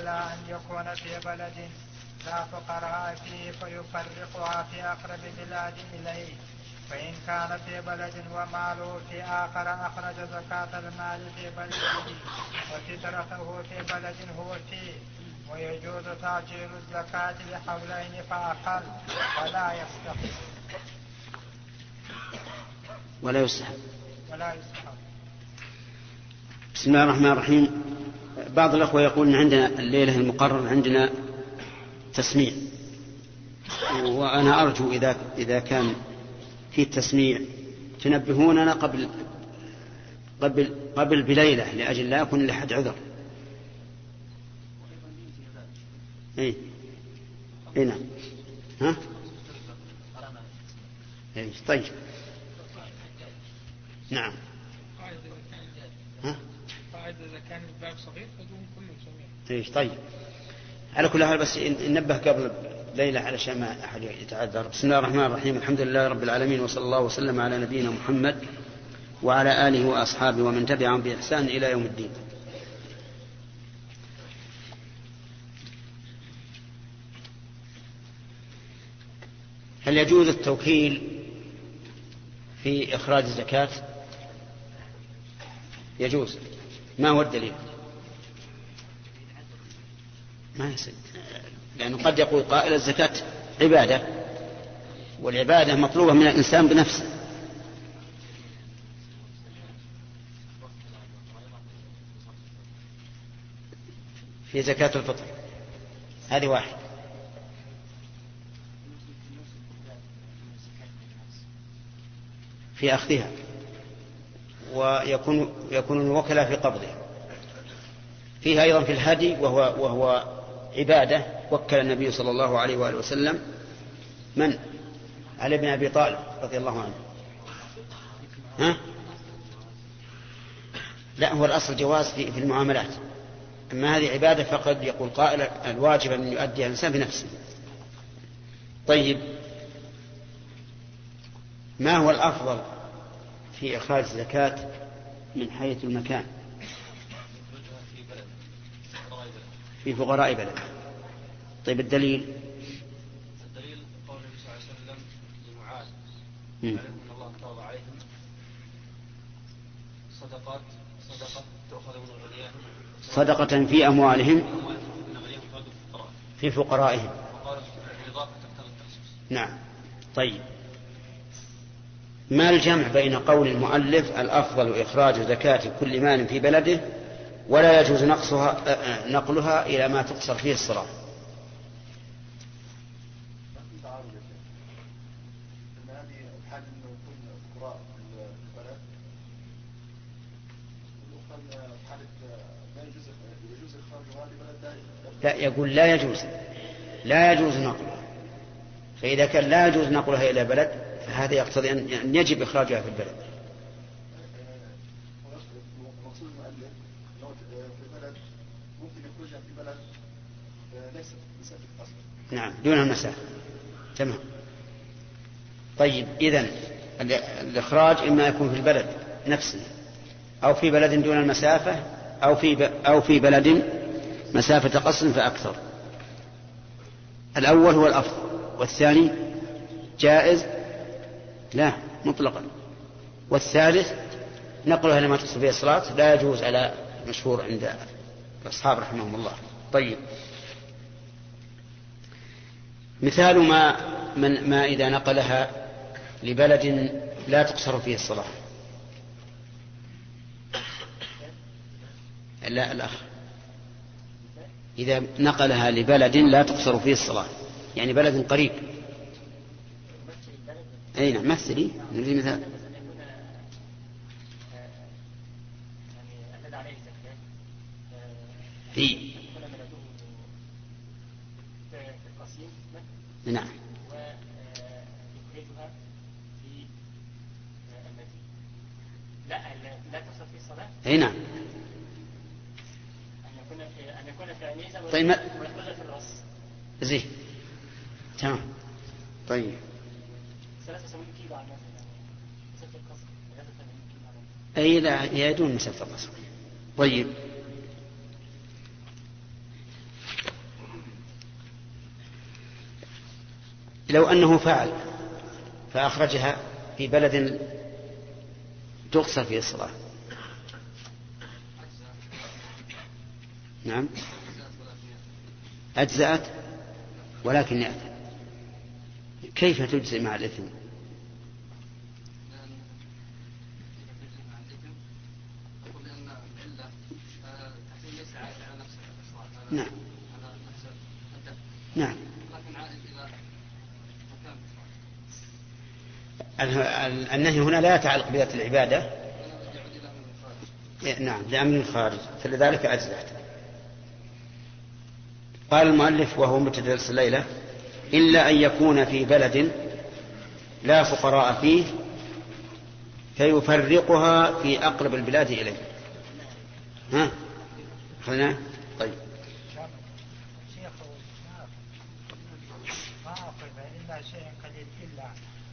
إلا أن يكون في بلد لا فقراء فيه فيفرقها في أقرب بلاد إليه. فإن كان في بلد وماله في آخر أخرج زكاة المال في بلده وتتركه في بلد هو فيه. ويجوز تأجيل الزكاة لحولين فأقل ولا يستحب ولا يستحب ولا يستحب. بسم الله الرحمن الرحيم. بعض الأخوة يقولون عندنا الليلة المقرر عندنا تسميع، وأنا أرجو إذا إذا كان في التسميع تنبهوننا قبل قبل قبل بليلة لأجل لا يكون لحد عذر. إيه إيه ها إيه طيب نعم. ها قاعدة إذا كان الباب صغير فدون كل جميع. إيه طيب على كل حال بس ننبه قبل ليلة علشان ما أحد يتعذر. بسم الله الرحمن الرحيم. الحمد لله رب العالمين وصلى الله وسلم على نبينا محمد وعلى آله وأصحابه ومن تبعهم بإحسان إلى يوم الدين. هل يجوز التوكيل في إخراج الزكاة؟ يجوز. ما هو الدليل؟ ما يصير، لأنه قد يقول قائل الزكاة عبادة والعبادة مطلوبة من الإنسان بنفسه. في زكاة الفطر هذه واحد. في أخذها ويكون يكون الوكلاء في قبضها. فيها أيضا في الهدي وهو وهو عبادة، وكل النبي صلى الله عليه وآله وسلم من علي بن أبي طالب رضي الله عنه. ها؟ لا هو الأصل جواز في المعاملات، أما هذه عبادة فقد يقول قائل الواجب أن يؤديها الإنسان بنفسه. طيب ما هو الأفضل في إخراج الزكاة من حيث المكان؟ في فقراء بلد. طيب الدليل؟ الدليل قول النبي صلى الله عليه وسلم لمعاذ أن الله فرض عليهم صدقات صدقة تؤخذ من الغنياء صدقة في أموالهم في فقرائهم. نعم. طيب ما الجمع بين قول المؤلف الأفضل إخراج زكاة كل مال في بلده ولا يجوز نقصها نقلها إلى ما تقصر فيه الصلاة؟ لا يقول لا يجوز لا يجوز نقلها، فإذا كان لا يجوز نقلها إلى بلد فهذا يقتضي أن يجب إخراجها في البلد. نعم دون المسافة. تمام. طيب إذن الإخراج إما يكون في البلد نفسه أو في بلد دون المسافة أو في أو في بلد مسافة قصر فأكثر. الأول هو الأفضل والثاني جائز لا مطلقا، والثالث نقلها لما تصل فيه الصلاة لا يجوز على مشهور عند الأصحاب رحمهم الله. طيب مثال ما من ما إذا نقلها لبلد لا تقصر فيه الصلاة. لا الأخ إذا نقلها لبلد لا تقصر فيه الصلاة يعني بلد قريب. أي نعم مثلي نريد مثال. إيه نعم لا لا تقصر في الصلاة. إيه نعم طيب ما زين تمام طيب أي لا هي دون مسافة القصر. طيب لو أنه فعل فأخرجها في بلد تقصر فيه الصلاة نعم أجزأت ولكن يأثم. كيف تجزئ مع الإثم؟ نعم نعم النهي هنا لا يتعلق بذات العبادة نعم لأمر خارج فلذلك أجزأت. قال المؤلف وهو متدرس الليلة إلا أن يكون في بلد لا فقراء فيه فيفرقها في أقرب البلاد إليه. ها خلنا طيب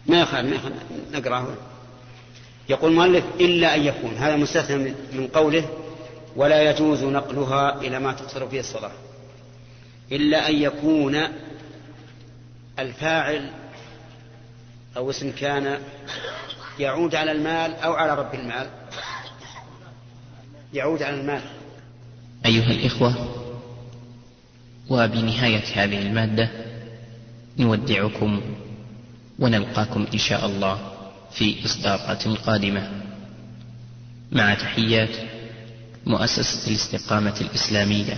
ما يخالف ما يخالف نقرأه. يقول المؤلف إلا أن يكون هذا مستثنى من قوله ولا يجوز نقلها إلى ما تقصر فيه الصلاة. إلا أن يكون الفاعل أو اسم كان يعود على المال أو على رب المال يعود على المال. أيها الإخوة وبنهاية هذه المادة نودعكم ونلقاكم إن شاء الله في إصدارات قادمة مع تحيات مؤسسة الاستقامة الإسلامية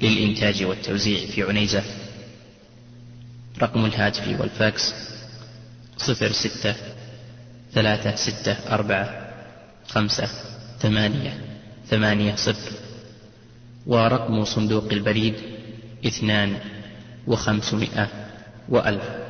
للإنتاج والتوزيع في عنيزة. رقم الهاتف والفاكس صفر ستة ثلاثة ستة أربعة خمسة ثمانية ثمانية صفر ورقم صندوق البريد اثنان وخمسمائة وألف.